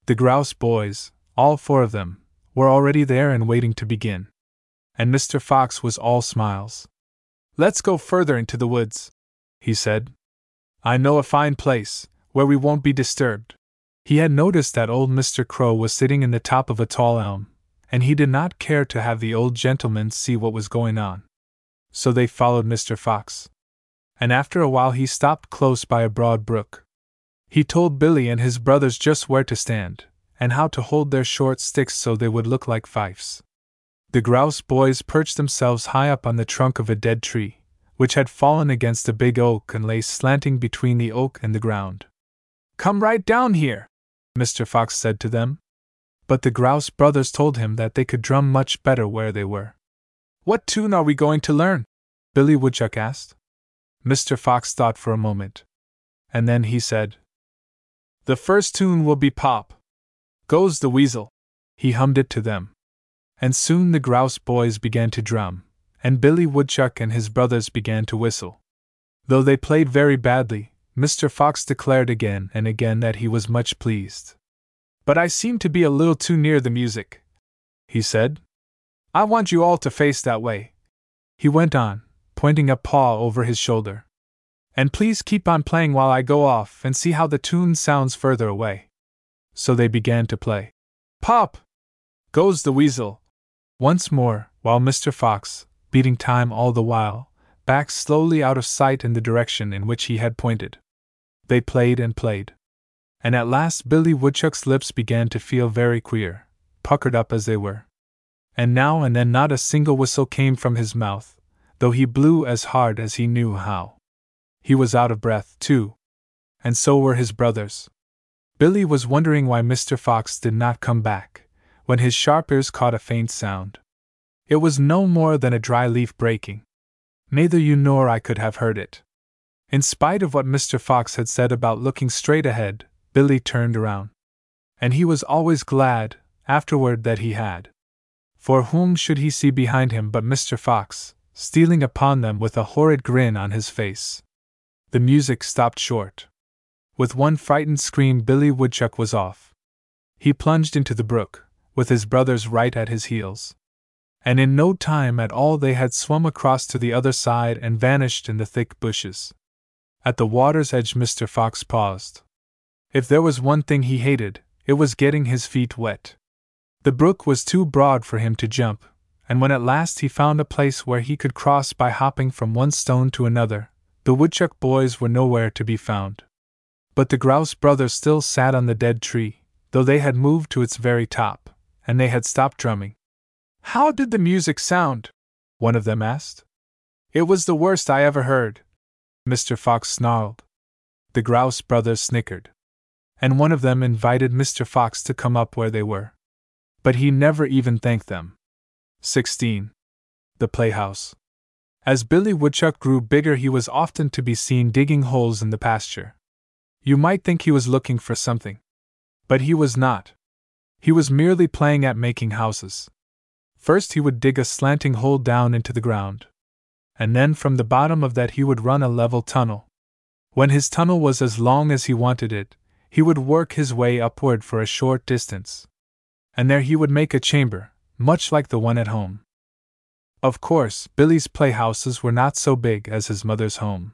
The Grouse boys, all four of them, were already there and waiting to begin. And Mr. Fox was all smiles. "Let's go further into the woods," he said. "I know a fine place, where we won't be disturbed." He had noticed that old Mr. Crow was sitting in the top of a tall elm, and he did not care to have the old gentleman see what was going on. So they followed Mr. Fox. And after a while he stopped close by a broad brook. He told Billy and his brothers just where to stand, and how to hold their short sticks so they would look like fifes. The Grouse boys perched themselves high up on the trunk of a dead tree, which had fallen against a big oak and lay slanting between the oak and the ground. "Come right down here," Mr. Fox said to them. But the Grouse brothers told him that they could drum much better where they were. "What tune are we going to learn?" Billy Woodchuck asked. Mr. Fox thought for a moment. And then he said, "The first tune will be Pop! Goes the Weasel!" He hummed it to them. And soon the Grouse boys began to drum, and Billy Woodchuck and his brothers began to whistle. Though they played very badly, Mr. Fox declared again and again that he was much pleased. "But I seem to be a little too near the music," he said. "I want you all to face that way," he went on, pointing a paw over his shoulder. "And please keep on playing while I go off and see how the tune sounds further away." So they began to play. "Pop! Goes the Weasel!" once more, while Mr. Fox, beating time all the while, backed slowly out of sight in the direction in which he had pointed. They played and played. And at last Billy Woodchuck's lips began to feel very queer, puckered up as they were. And now and then not a single whistle came from his mouth, though he blew as hard as he knew how. He was out of breath, too. And so were his brothers. Billy was wondering why Mr. Fox did not come back, when his sharp ears caught a faint sound. It was no more than a dry leaf breaking. Neither you nor I could have heard it. In spite of what Mr. Fox had said about looking straight ahead, Billy turned around. And he was always glad, afterward, that he had. For whom should he see behind him but Mr. Fox, stealing upon them with a horrid grin on his face. The music stopped short. With one frightened scream Billy Woodchuck was off. He plunged into the brook, with his brothers right at his heels. And in no time at all they had swum across to the other side and vanished in the thick bushes. At the water's edge Mr. Fox paused. If there was one thing he hated, it was getting his feet wet. The brook was too broad for him to jump, and when at last he found a place where he could cross by hopping from one stone to another, the Woodchuck boys were nowhere to be found. But the Grouse brothers still sat on the dead tree, though they had moved to its very top. And they had stopped drumming. "How did the music sound?" one of them asked. "It was the worst I ever heard," Mr. Fox snarled. The Grouse brothers snickered. And one of them invited Mr. Fox to come up where they were. But he never even thanked them. 16. The Playhouse. As Billy Woodchuck grew bigger, he was often to be seen digging holes in the pasture. You might think he was looking for something. But he was not. He was merely playing at making houses. First he would dig a slanting hole down into the ground. And then from the bottom of that he would run a level tunnel. When his tunnel was as long as he wanted it, he would work his way upward for a short distance. And there he would make a chamber, much like the one at home. Of course, Billy's playhouses were not so big as his mother's home.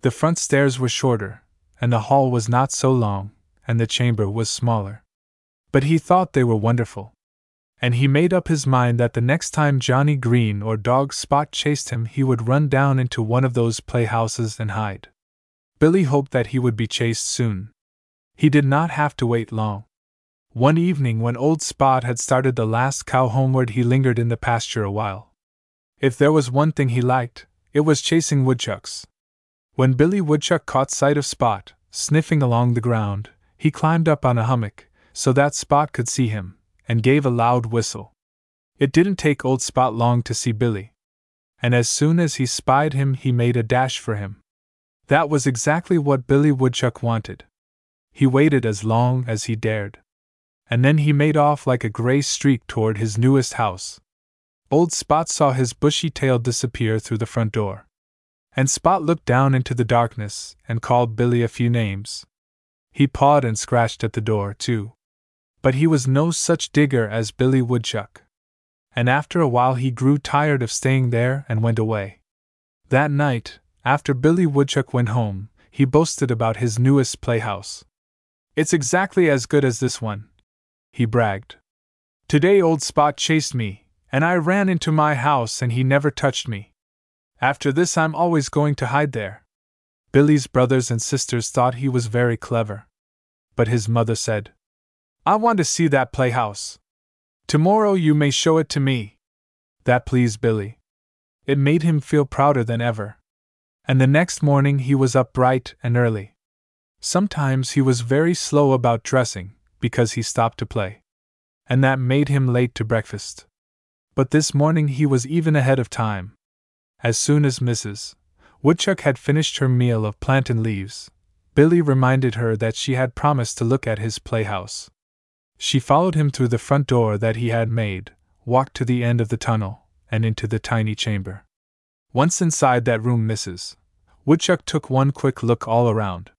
The front stairs were shorter, and the hall was not so long, and the chamber was smaller. But he thought they were wonderful. And he made up his mind that the next time Johnny Green or Dog Spot chased him, he would run down into one of those playhouses and hide. Billy hoped that he would be chased soon. He did not have to wait long. One evening when old Spot had started the last cow homeward, he lingered in the pasture a while. If there was one thing he liked, it was chasing woodchucks. When Billy Woodchuck caught sight of Spot, sniffing along the ground, he climbed up on a hummock, so that Spot could see him, and gave a loud whistle. It didn't take old Spot long to see Billy. And as soon as he spied him, he made a dash for him. That was exactly what Billy Woodchuck wanted. He waited as long as he dared. And then he made off like a gray streak toward his newest house. Old Spot saw his bushy tail disappear through the front door. And Spot looked down into the darkness and called Billy a few names. He pawed and scratched at the door, too. But he was no such digger as Billy Woodchuck. And after a while he grew tired of staying there and went away. That night, after Billy Woodchuck went home, he boasted about his newest playhouse. "It's exactly as good as this one," he bragged. "Today old Spot chased me, and I ran into my house and he never touched me. After this I'm always going to hide there." Billy's brothers and sisters thought he was very clever. But his mother said, "I want to see that playhouse. Tomorrow you may show it to me." That pleased Billy. It made him feel prouder than ever. And the next morning he was up bright and early. Sometimes he was very slow about dressing, because he stopped to play. And that made him late to breakfast. But this morning he was even ahead of time. As soon as Mrs. Woodchuck had finished her meal of plantain leaves, Billy reminded her that she had promised to look at his playhouse. She followed him through the front door that he had made, walked to the end of the tunnel, and into the tiny chamber. Once inside that room, Mrs. Woodchuck took one quick look all around.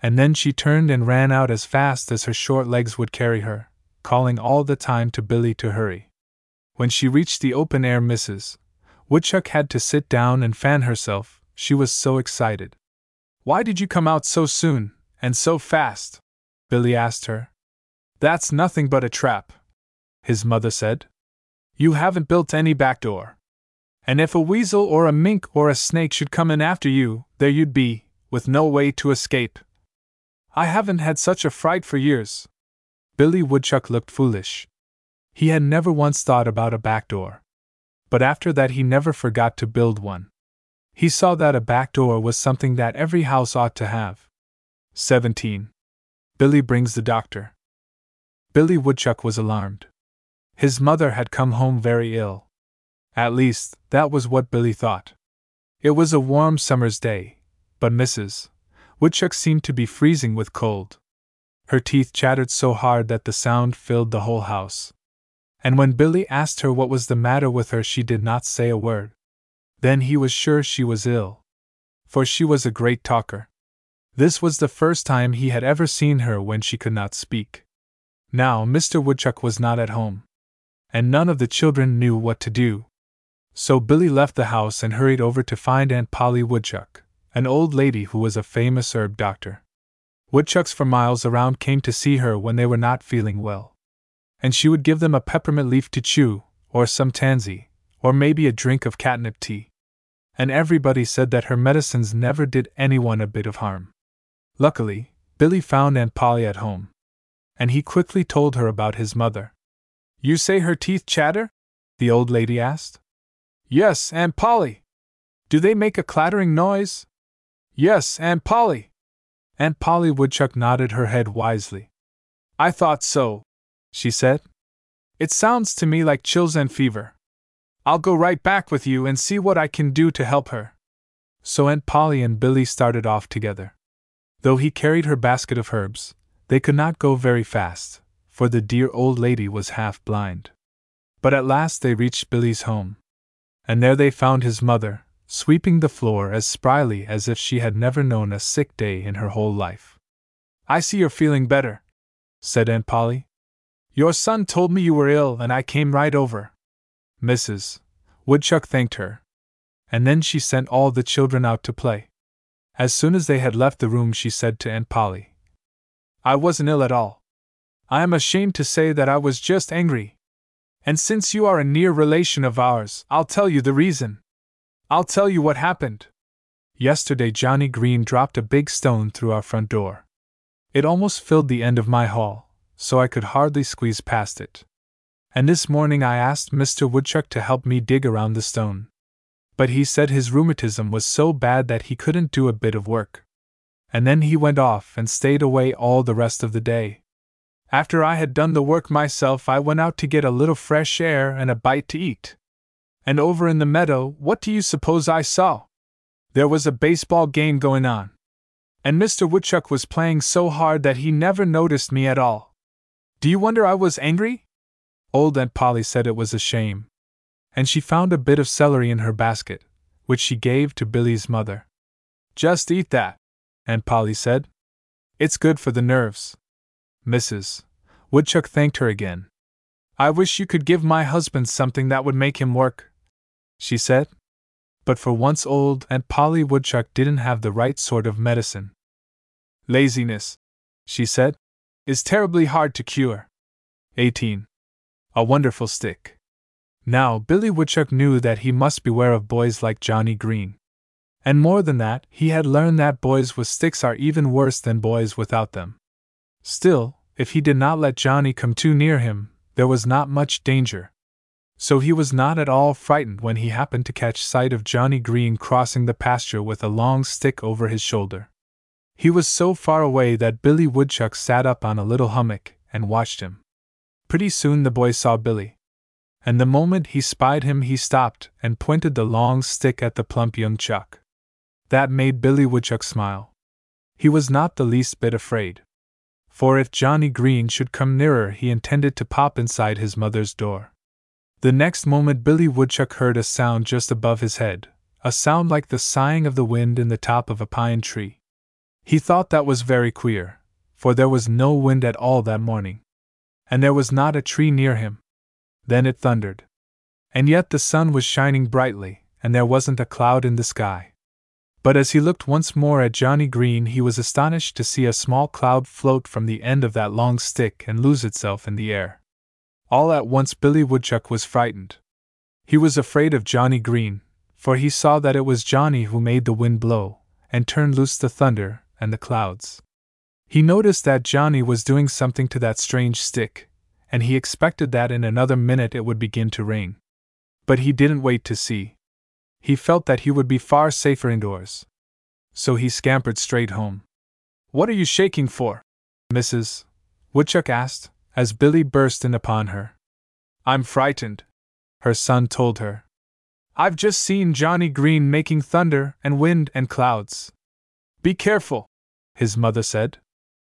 And then she turned and ran out as fast as her short legs would carry her, calling all the time to Billy to hurry. When she reached the open air, Mrs. Woodchuck had to sit down and fan herself, she was so excited. "Why did you come out so soon, and so fast?" Billy asked her. "That's nothing but a trap," his mother said. "You haven't built any back door. And if a weasel or a mink or a snake should come in after you, there you'd be, with no way to escape. I haven't had such a fright for years." Billy Woodchuck looked foolish. He had never once thought about a back door. But after that he never forgot to build one. He saw that a back door was something that every house ought to have. 17. Billy brings the doctor. Billy Woodchuck was alarmed. His mother had come home very ill. At least, that was what Billy thought. It was a warm summer's day, but Mrs. Woodchuck seemed to be freezing with cold. Her teeth chattered so hard that the sound filled the whole house. And when Billy asked her what was the matter with her, she did not say a word. Then he was sure she was ill, for she was a great talker. This was the first time he had ever seen her when she could not speak. Now Mr. Woodchuck was not at home, and none of the children knew what to do. So Billy left the house and hurried over to find Aunt Polly Woodchuck, an old lady who was a famous herb doctor. Woodchucks for miles around came to see her when they were not feeling well. And she would give them a peppermint leaf to chew, or some tansy, or maybe a drink of catnip tea. And everybody said that her medicines never did anyone a bit of harm. Luckily, Billy found Aunt Polly at home. And he quickly told her about his mother. "You say her teeth chatter?" the old lady asked. "Yes, Aunt Polly." "Do they make a clattering noise?" "Yes, Aunt Polly." Aunt Polly Woodchuck nodded her head wisely. "I thought so," she said. "It sounds to me like chills and fever. I'll go right back with you and see what I can do to help her." So Aunt Polly and Billy started off together. Though he carried her basket of herbs, they could not go very fast, for the dear old lady was half blind. But at last they reached Billy's home. And there they found his mother, sweeping the floor as spryly as if she had never known a sick day in her whole life. "I see you're feeling better," said Aunt Polly. "Your son told me you were ill and I came right over." Mrs. Woodchuck thanked her, and then she sent all the children out to play. As soon as they had left the room, she said to Aunt Polly, "I wasn't ill at all. I am ashamed to say that I was just angry. And since you are a near relation of ours, I'll tell you the reason. I'll tell you what happened. Yesterday Johnny Green dropped a big stone through our front door. It almost filled the end of my hall, so I could hardly squeeze past it. And this morning I asked Mr. Woodchuck to help me dig around the stone. But he said his rheumatism was so bad that he couldn't do a bit of work. And then he went off and stayed away all the rest of the day. After I had done the work myself, I went out to get a little fresh air and a bite to eat. And over in the meadow, what do you suppose I saw? There was a baseball game going on. And Mr. Woodchuck was playing so hard that he never noticed me at all. Do you wonder I was angry?" Old Aunt Polly said it was a shame. And she found a bit of celery in her basket, which she gave to Billy's mother. "Just eat that," Aunt Polly said. "It's good for the nerves." Mrs. Woodchuck thanked her again. "I wish you could give my husband something that would make him work," she said. But for once old Aunt Polly Woodchuck didn't have the right sort of medicine. "Laziness," she said, "is terribly hard to cure. 18. A wonderful stick." Now Billy Woodchuck knew that he must beware of boys like Johnny Green. And more than that, he had learned that boys with sticks are even worse than boys without them. Still, if he did not let Johnny come too near him, there was not much danger. So he was not at all frightened when he happened to catch sight of Johnny Green crossing the pasture with a long stick over his shoulder. He was so far away that Billy Woodchuck sat up on a little hummock and watched him. Pretty soon the boy saw Billy. And the moment he spied him, he stopped and pointed the long stick at the plump young chuck. That made Billy Woodchuck smile. He was not the least bit afraid. For if Johnny Green should come nearer, he intended to pop inside his mother's door. The next moment Billy Woodchuck heard a sound just above his head, a sound like the sighing of the wind in the top of a pine tree. He thought that was very queer, for there was no wind at all that morning. And there was not a tree near him. Then it thundered. And yet the sun was shining brightly, and there wasn't a cloud in the sky. But as he looked once more at Johnny Green, he was astonished to see a small cloud float from the end of that long stick and lose itself in the air. All at once Billy Woodchuck was frightened. He was afraid of Johnny Green, for he saw that it was Johnny who made the wind blow, and turned loose the thunder and the clouds. He noticed that Johnny was doing something to that strange stick, and he expected that in another minute it would begin to rain. But he didn't wait to see. He felt that he would be far safer indoors. So he scampered straight home. "What are you shaking for?" Mrs. Woodchuck asked, as Billy burst in upon her. "I'm frightened," her son told her. "I've just seen Johnny Green making thunder and wind and clouds." "Be careful," his mother said.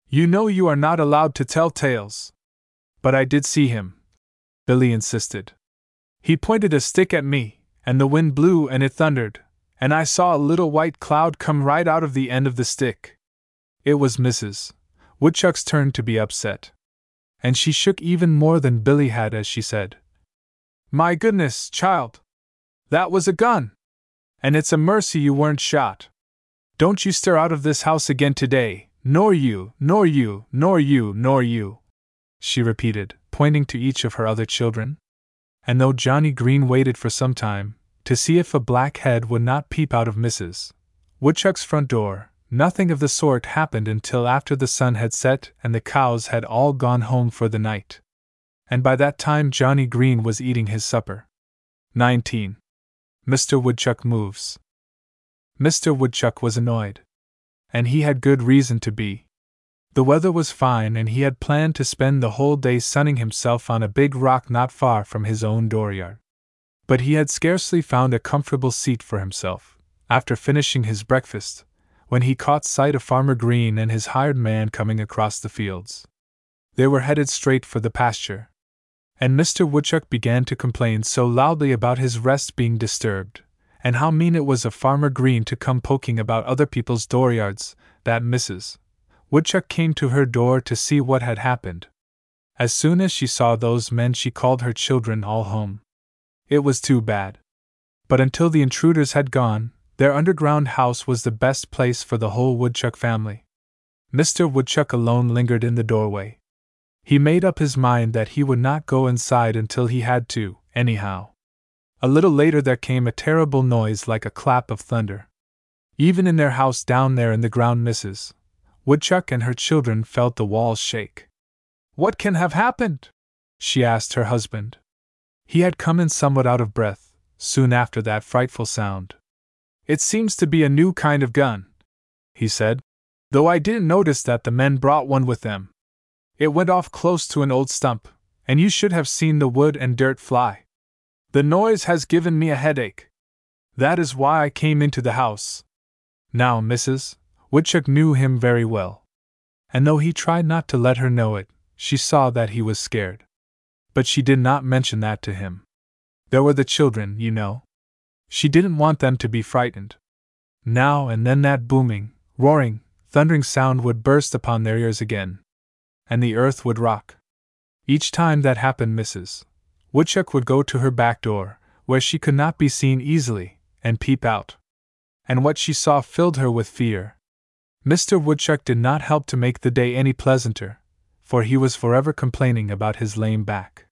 "You know you are not allowed to tell tales." "But I did see him," Billy insisted. "He pointed a stick at me, and the wind blew and it thundered, and I saw a little white cloud come right out of the end of the stick." It was Mrs. Woodchuck's turn to be upset. And she shook even more than Billy had as she said, "My goodness, child! That was a gun! And it's a mercy you weren't shot. Don't you stir out of this house again today, nor you, nor you, nor you, nor you!" she repeated, pointing to each of her other children. And though Johnny Green waited for some time, to see if a black head would not peep out of Mrs. Woodchuck's front door, nothing of the sort happened until after the sun had set and the cows had all gone home for the night. And by that time Johnny Green was eating his supper. 19. Mr. Woodchuck moves. Mr. Woodchuck was annoyed. And he had good reason to be. The weather was fine and he had planned to spend the whole day sunning himself on a big rock not far from his own dooryard. but he had scarcely found a comfortable seat for himself, after finishing his breakfast, when he caught sight of Farmer Green and his hired man coming across the fields. They were headed straight for the pasture, and Mr. Woodchuck began to complain so loudly about his rest being disturbed, and how mean it was of Farmer Green to come poking about other people's dooryards, that Mrs. Woodchuck came to her door to see what had happened. As soon as she saw those men, she called her children all home. It was too bad. But until the intruders had gone, their underground house was the best place for the whole Woodchuck family. Mr. Woodchuck alone lingered in the doorway. He made up his mind that he would not go inside until he had to, anyhow. A little later there came a terrible noise like a clap of thunder. Even in their house down there in the ground, Mrs. Woodchuck and her children felt the walls shake. "What can have happened?" she asked her husband. He had come in somewhat out of breath, soon after that frightful sound. "It seems to be a new kind of gun," he said, "though I didn't notice that the men brought one with them. It went off close to an old stump, and you should have seen the wood and dirt fly. The noise has given me a headache. That is why I came into the house." Now Mrs. Woodchuck knew him very well, and though he tried not to let her know it, she saw that he was scared. But she did not mention that to him. There were the children, you know. She didn't want them to be frightened. Now and then that booming, roaring, thundering sound would burst upon their ears again, and the earth would rock. Each time that happened, Mrs. Woodchuck would go to her back door, where she could not be seen easily, and peep out. And what she saw filled her with fear. Mr. Woodchuck did not help to make the day any pleasanter, for he was forever complaining about his lame back.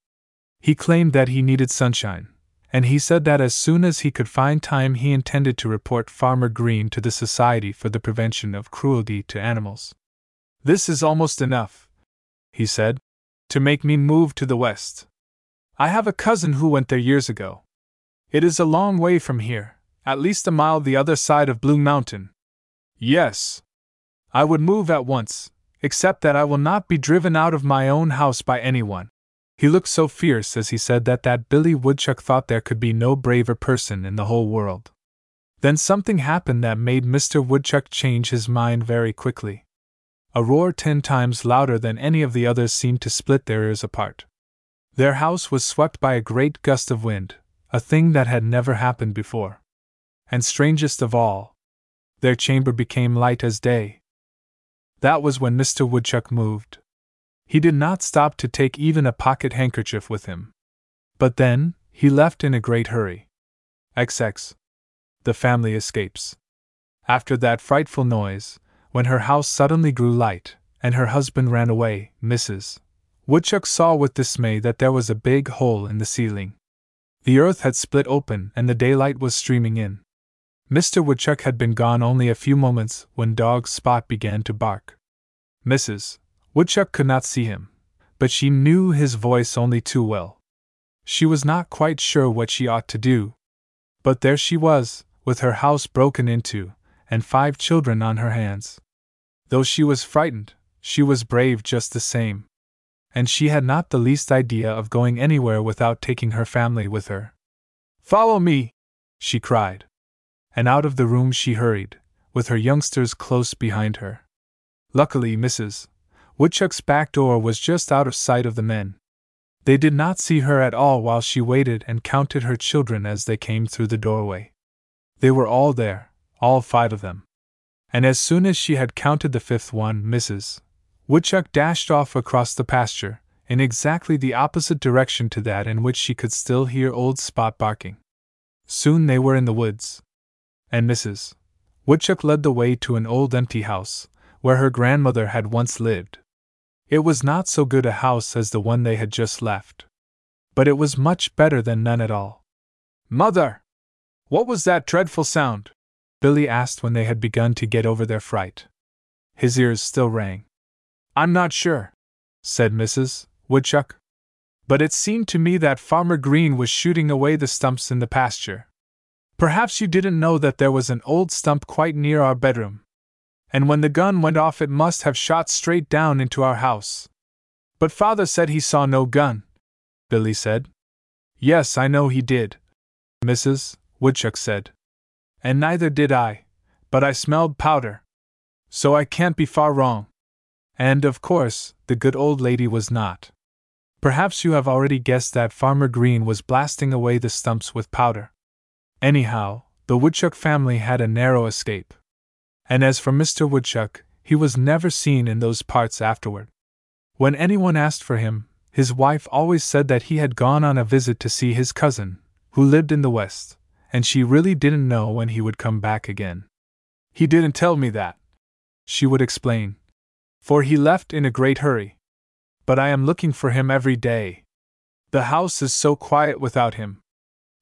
He claimed that he needed sunshine, and he said that as soon as he could find time he intended to report Farmer Green to the Society for the Prevention of Cruelty to Animals. "This is almost enough," he said, "to make me move to the West. I have a cousin who went there years ago. It is a long way from here, at least a mile the other side of Blue Mountain. Yes, I would move at once, except that I will not be driven out of my own house by anyone." He looked so fierce as he said that Billy Woodchuck thought there could be no braver person in the whole world. Then something happened that made Mr. Woodchuck change his mind very quickly. A roar 10 times louder than any of the others seemed to split their ears apart. Their house was swept by a great gust of wind, a thing that had never happened before. And strangest of all, their chamber became light as day. That was when Mr. Woodchuck moved. He did not stop to take even a pocket handkerchief with him. But then, he left in a great hurry. XX. The family escapes. After that frightful noise, when her house suddenly grew light, and her husband ran away, Mrs. Woodchuck saw with dismay that there was a big hole in the ceiling. The earth had split open and the daylight was streaming in. Mr. Woodchuck had been gone only a few moments when Dog Spot began to bark. Mrs. Woodchuck could not see him, but she knew his voice only too well. She was not quite sure what she ought to do. But there she was, with her house broken into, and 5 children on her hands. Though she was frightened, she was brave just the same. And she had not the least idea of going anywhere without taking her family with her. "Follow me!" she cried. And out of the room she hurried, with her youngsters close behind her. Luckily, Mrs. Woodchuck's back door was just out of sight of the men. They did not see her at all while she waited and counted her children as they came through the doorway. They were all there, all 5 of them. And as soon as she had counted the 5th one, Mrs. Woodchuck dashed off across the pasture, in exactly the opposite direction to that in which she could still hear old Spot barking. Soon they were in the woods. And Mrs. Woodchuck led the way to an old empty house, where her grandmother had once lived. It was not so good a house as the one they had just left, but it was much better than none at all. "Mother! What was that dreadful sound?" Billy asked when they had begun to get over their fright. His ears still rang. "I'm not sure," said Mrs. Woodchuck, "but it seemed to me that Farmer Green was shooting away the stumps in the pasture. Perhaps you didn't know that there was an old stump quite near our bedroom. And when the gun went off it must have shot straight down into our house." "But Father said he saw no gun," Billy said. "Yes, I know he did," Mrs. Woodchuck said. And neither did I, but I smelled powder. So I can't be far wrong. And, of course, the good old lady was not. Perhaps you have already guessed that Farmer Green was blasting away the stumps with powder. Anyhow, the Woodchuck family had a narrow escape. And as for Mr. Woodchuck, he was never seen in those parts afterward. When anyone asked for him, his wife always said that he had gone on a visit to see his cousin, who lived in the West, and she really didn't know when he would come back again. He didn't tell me that, she would explain, for he left in a great hurry. But I am looking for him every day. The house is so quiet without him.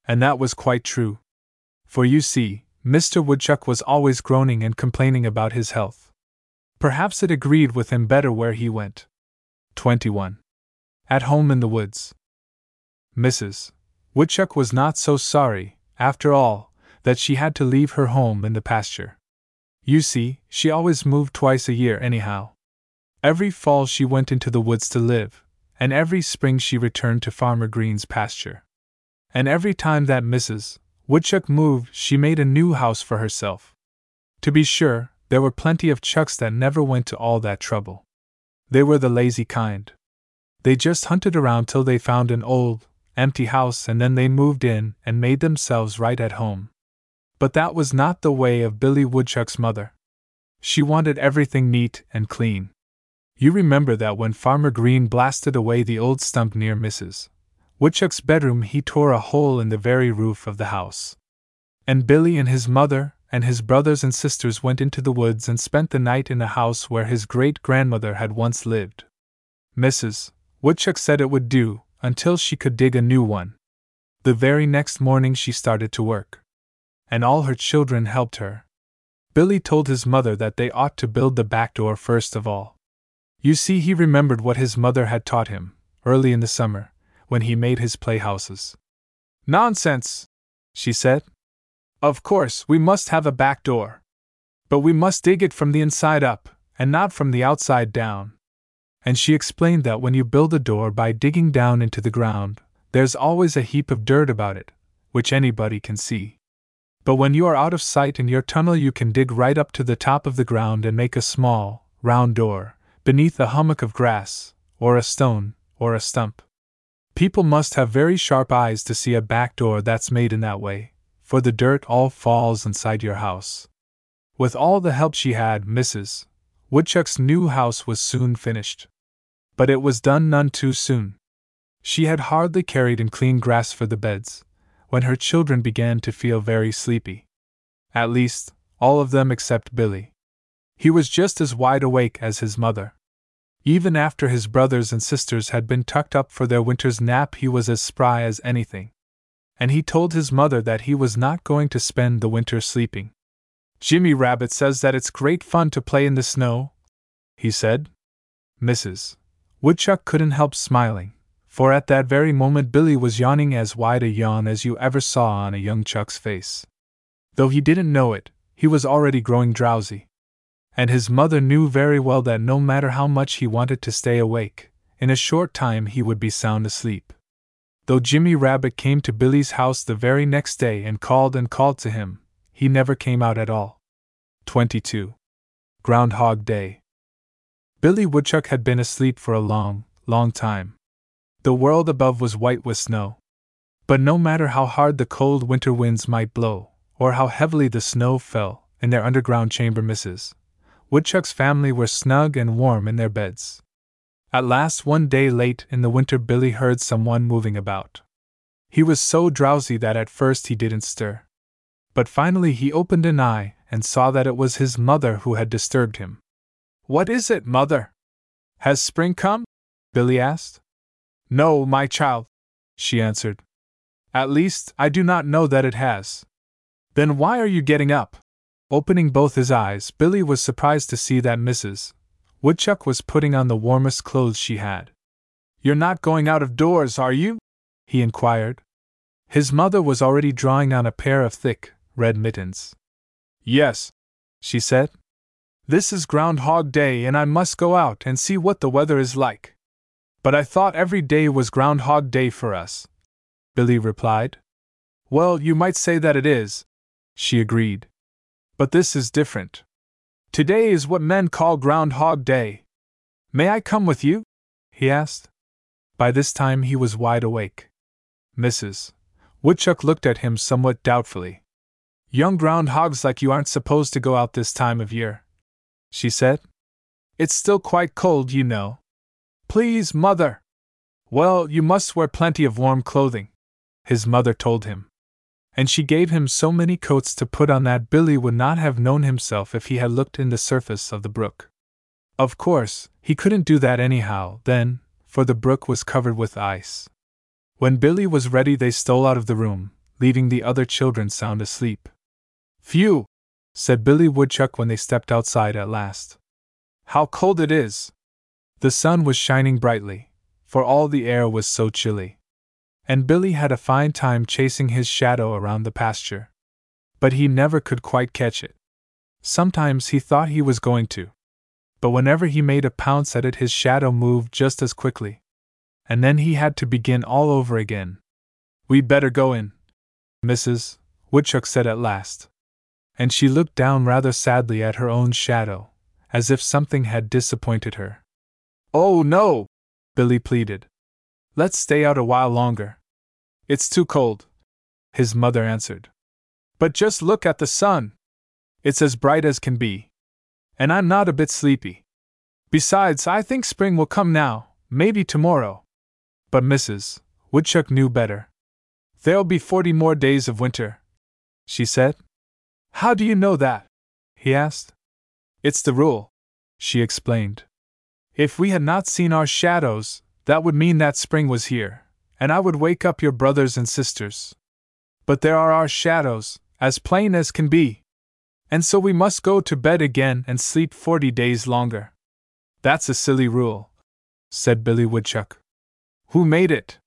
And that was quite true. For you see, Mr. Woodchuck was always groaning and complaining about his health. Perhaps it agreed with him better where he went. 21. At home in the woods. Mrs. Woodchuck was not so sorry, after all, that she had to leave her home in the pasture. You see, she always moved twice a year anyhow. Every fall she went into the woods to live, and every spring she returned to Farmer Green's pasture. And every time that Mrs. Woodchuck moved, she made a new house for herself. To be sure, there were plenty of Chucks that never went to all that trouble. They were the lazy kind. They just hunted around till they found an old, empty house, and then they moved in and made themselves right at home. But that was not the way of Billy Woodchuck's mother. She wanted everything neat and clean. You remember that when Farmer Green blasted away the old stump near Mrs. Woodchuck's bedroom, he tore a hole in the very roof of the house. And Billy and his mother and his brothers and sisters went into the woods and spent the night in a house where his great-grandmother had once lived. Mrs. Woodchuck said it would do, until she could dig a new one. The very next morning she started to work. And all her children helped her. Billy told his mother that they ought to build the back door first of all. You see, he remembered what his mother had taught him, early in the summer, when he made his playhouses. "Nonsense," she said. "Of course, we must have a back door. But we must dig it from the inside up, and not from the outside down." And she explained that when you build a door by digging down into the ground, there's always a heap of dirt about it, which anybody can see. But when you are out of sight in your tunnel, you can dig right up to the top of the ground and make a small, round door, beneath a hummock of grass, or a stone, or a stump. People must have very sharp eyes to see a back door that's made in that way, for the dirt all falls inside your house. With all the help she had, Mrs. Woodchuck's new house was soon finished. But it was done none too soon. She had hardly carried in clean grass for the beds, when her children began to feel very sleepy. At least, all of them except Billy. He was just as wide awake as his mother. Even after his brothers and sisters had been tucked up for their winter's nap, he was as spry as anything. And he told his mother that he was not going to spend the winter sleeping. "Jimmy Rabbit says that it's great fun to play in the snow," he said. Mrs. Woodchuck couldn't help smiling, for at that very moment Billy was yawning as wide a yawn as you ever saw on a young Chuck's face. Though he didn't know it, he was already growing drowsy. And his mother knew very well that no matter how much he wanted to stay awake, in a short time he would be sound asleep. Though Jimmy Rabbit came to Billy's house the very next day and called to him, he never came out at all. 22. Groundhog Day. Billy Woodchuck had been asleep for a long, long time. The world above was white with snow. But no matter how hard the cold winter winds might blow, or how heavily the snow fell, in their underground chamber Mrs. Woodchuck's family were snug and warm in their beds. At last, one day late in the winter, Billy heard someone moving about. He was so drowsy that at first he didn't stir. But finally he opened an eye and saw that it was his mother who had disturbed him. "What is it, mother? Has spring come?" Billy asked. "No, my child," she answered. "At least, I do not know that it has." "Then why are you getting up?" Opening both his eyes, Billy was surprised to see that Mrs. Woodchuck was putting on the warmest clothes she had. "You're not going out of doors, are you?" he inquired. His mother was already drawing on a pair of thick, red mittens. "Yes," she said. "This is Groundhog Day and I must go out and see what the weather is like." "But I thought every day was Groundhog Day for us," Billy replied. Well, you might say that it is, she agreed. But this is different. Today is what men call Groundhog Day. May I come with you? He asked. By this time he was wide awake. Mrs. Woodchuck looked at him somewhat doubtfully. Young groundhogs like you aren't supposed to go out this time of year, she said. It's still quite cold, you know. Please, Mother. Well, you must wear plenty of warm clothing, his mother told him. And she gave him so many coats to put on that Billy would not have known himself if he had looked in the surface of the brook. Of course, he couldn't do that anyhow, then, for the brook was covered with ice. When Billy was ready, they stole out of the room, leaving the other children sound asleep. Phew, said Billy Woodchuck when they stepped outside at last. How cold it is! The sun was shining brightly, for all the air was so chilly. And Billy had a fine time chasing his shadow around the pasture. But he never could quite catch it. Sometimes he thought he was going to. But whenever he made a pounce at it, his shadow moved just as quickly. And then he had to begin all over again. We'd better go in, Mrs. Woodchuck said at last. And she looked down rather sadly at her own shadow, as if something had disappointed her. Oh no, Billy pleaded. Let's stay out a while longer. It's too cold, his mother answered. But just look at the sun. It's as bright as can be. And I'm not a bit sleepy. Besides, I think spring will come now, maybe tomorrow. But Mrs. Woodchuck knew better. There'll be 40 more days of winter, she said. How do you know that? He asked. It's the rule, she explained. If we had not seen our shadows, that would mean that spring was here, and I would wake up your brothers and sisters. But there are our shadows, as plain as can be. And so we must go to bed again and sleep 40 days longer. That's a silly rule, said Billy Woodchuck. Who made it?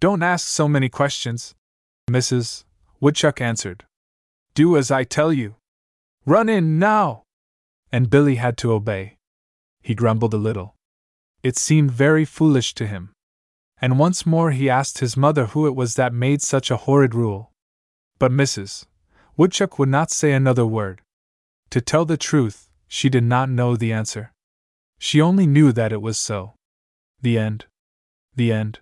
Don't ask so many questions, Mrs. Woodchuck answered. Do as I tell you. Run in now! And Billy had to obey. He grumbled a little. It seemed very foolish to him. And once more he asked his mother who it was that made such a horrid rule. But Mrs. Woodchuck would not say another word. To tell the truth, she did not know the answer. She only knew that it was so. The end. The end.